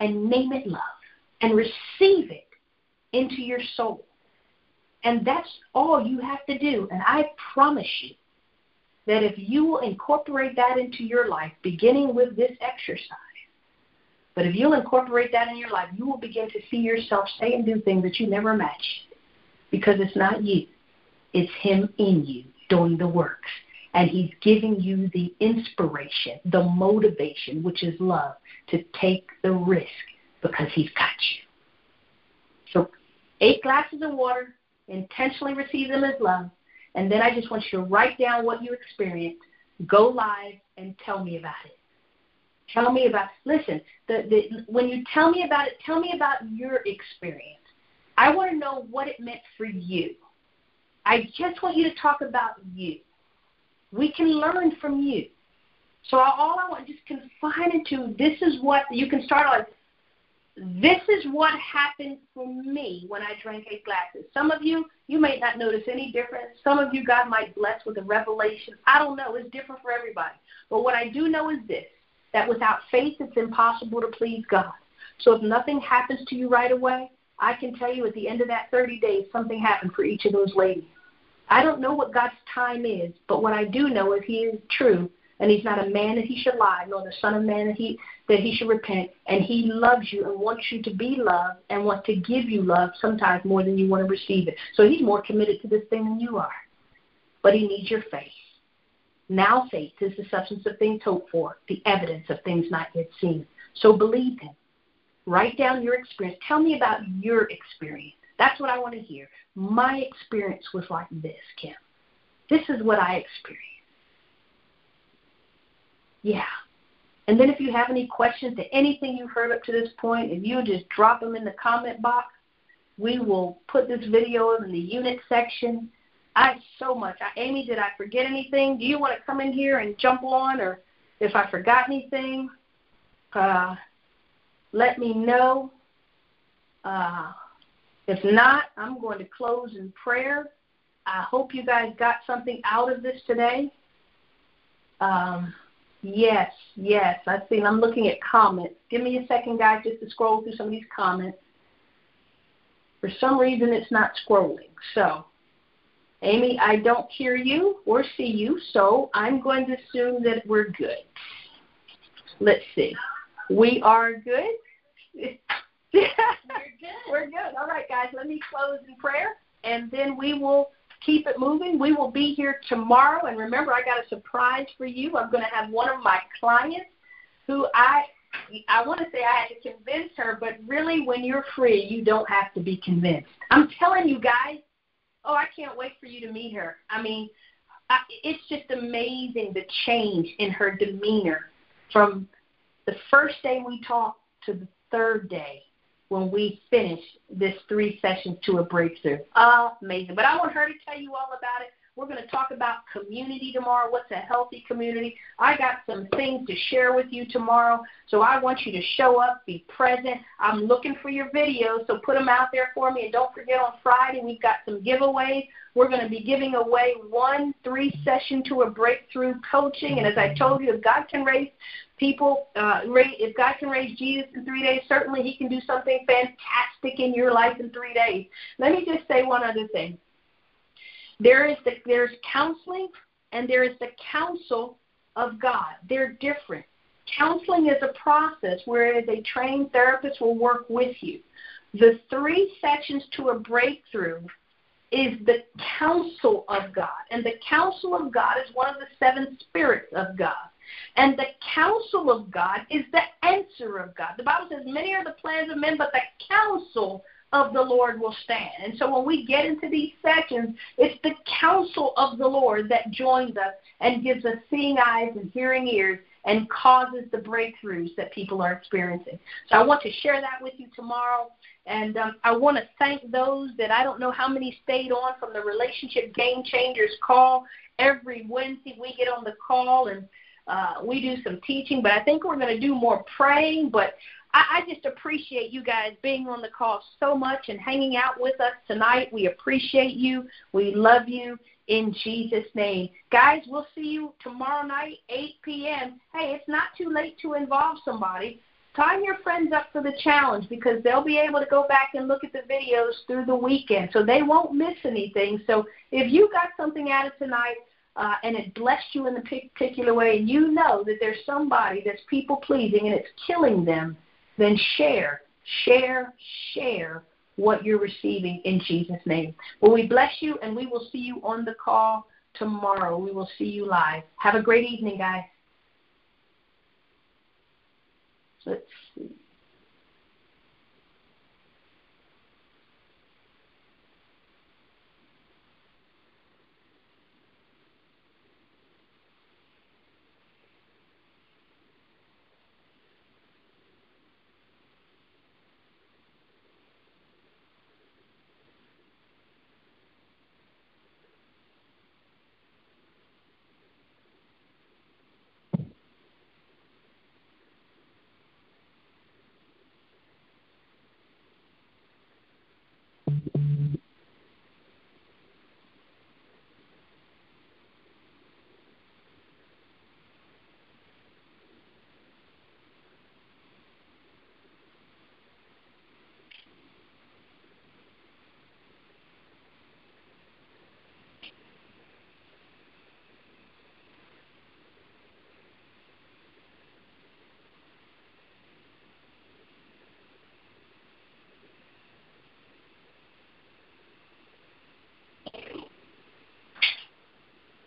and name it love and receive it into your soul. And that's all you have to do. And I promise you that if you will incorporate that into your life, beginning with this exercise, but if you'll incorporate that in your life, you will begin to see yourself say and do things that you never imagined, because it's not you. It's him in you doing the works, and he's giving you the inspiration, the motivation, which is love, to take the risk because he's got you. So 8 glasses of water, intentionally receive them as love, and then I just want you to write down what you experienced, go live, and tell me about it. Tell me about, listen, when you tell me about it, tell me about your experience. I want to know what it meant for you. I just want you to talk about you. We can learn from you. So all I want, just confine it to, this is what, you can start on, this is what happened for me when I drank 8 glasses. Some of you, you may not notice any difference. Some of you, God might bless with a revelation. I don't know. It's different for everybody. But what I do know is this, that without faith, it's impossible to please God. So if nothing happens to you right away, I can tell you at the end of that 30 days, something happened for each of those ladies. I don't know what God's time is, but what I do know is he is true, and he's not a man that he should lie, nor the son of man that he should repent, and he loves you and wants you to be loved and wants to give you love sometimes more than you want to receive it. So he's more committed to this thing than you are, but he needs your faith. Now faith is the substance of things hoped for, the evidence of things not yet seen. So believe him. Write down your experience. Tell me about your experience. That's what I want to hear. My experience was like this, Kim. This is what I experienced. Yeah. And then if you have any questions to anything you've heard up to this point, if you just drop them in the comment box, we will put this video in the unit section. Amy, did I forget anything? Do you want to come in here and jump on, or if I forgot anything, let me know. If not, I'm going to close in prayer. I hope you guys got something out of this today. Yes, I see. I'm looking at comments. Give me a second, guys, just to scroll through some of these comments. For some reason, it's not scrolling. So, Amy, I don't hear you or see you, so I'm going to assume that we're good. Let's see. We are good. We're good. All right, guys, let me close in prayer, and then we will keep it moving. We will be here tomorrow, and remember, I got a surprise for you. I'm going to have one of my clients who I want to say I had to convince her, but really when you're free, you don't have to be convinced. I'm telling you guys, I can't wait for you to meet her. I mean, it's just amazing the change in her demeanor from the first day we talked to the third day when we finished this 3 sessions to a breakthrough. Amazing. But I want her to tell you all about it. We're going to talk about community tomorrow. What's a healthy community? I got some things to share with you tomorrow. So I want you to show up, be present. I'm looking for your videos, so put them out there for me. And don't forget, on Friday, we've got some giveaways. We're going to be giving away 1 3-session to a breakthrough coaching. And as I told you, if God can raise people, if God can raise Jesus in 3 days, certainly he can do something fantastic in your life in 3 days. Let me just say one other thing. There's counseling and there is the counsel of God. They're different. Counseling is a process, whereas a trained therapist will work with you. The 3 sessions to a breakthrough is the counsel of God. And the counsel of God is one of the 7 spirits of God. And the counsel of God is the answer of God. The Bible says many are the plans of men, but the counsel of the Lord will stand. And so when we get into these sessions, it's the counsel of the Lord that joins us and gives us seeing eyes and hearing ears and causes the breakthroughs that people are experiencing. So I want to share that with you tomorrow. And I want to thank those that I don't know how many stayed on from the Relationship Game Changers call. Every Wednesday we get on the call and we do some teaching, but I think we're going to do more praying. But I just appreciate you guys being on the call so much and hanging out with us tonight. We appreciate you. We love you. In Jesus' name. Guys, we'll see you tomorrow night, 8 p.m. Hey, it's not too late to involve somebody. Sign your friends up for the challenge because they'll be able to go back and look at the videos through the weekend, so they won't miss anything. So if you got something out of tonight and it blessed you in a particular way, and you know that there's somebody that's people-pleasing and it's killing them, then share what you're receiving in Jesus' name. Well, we bless you, and we will see you on the call tomorrow. We will see you live. Have a great evening, guys. Let's see.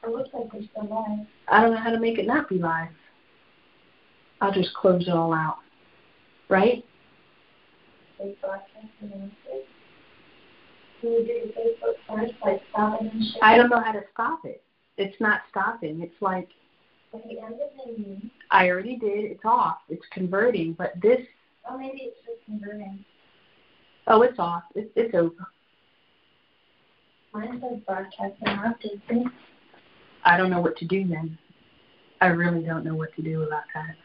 It looks like they're still live. I don't know how to make it not be live. I'll just close it all out. Right? I don't know how to stop it. It's not stopping. It's like I already did. It's off. It's converting. But this... Oh, maybe it's just converting. Oh, it's off. It's over. Mine says broadcast interrupted. I don't know what to do then. I really don't know what to do about that.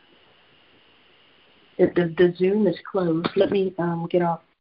The Zoom is closed. Let me get off.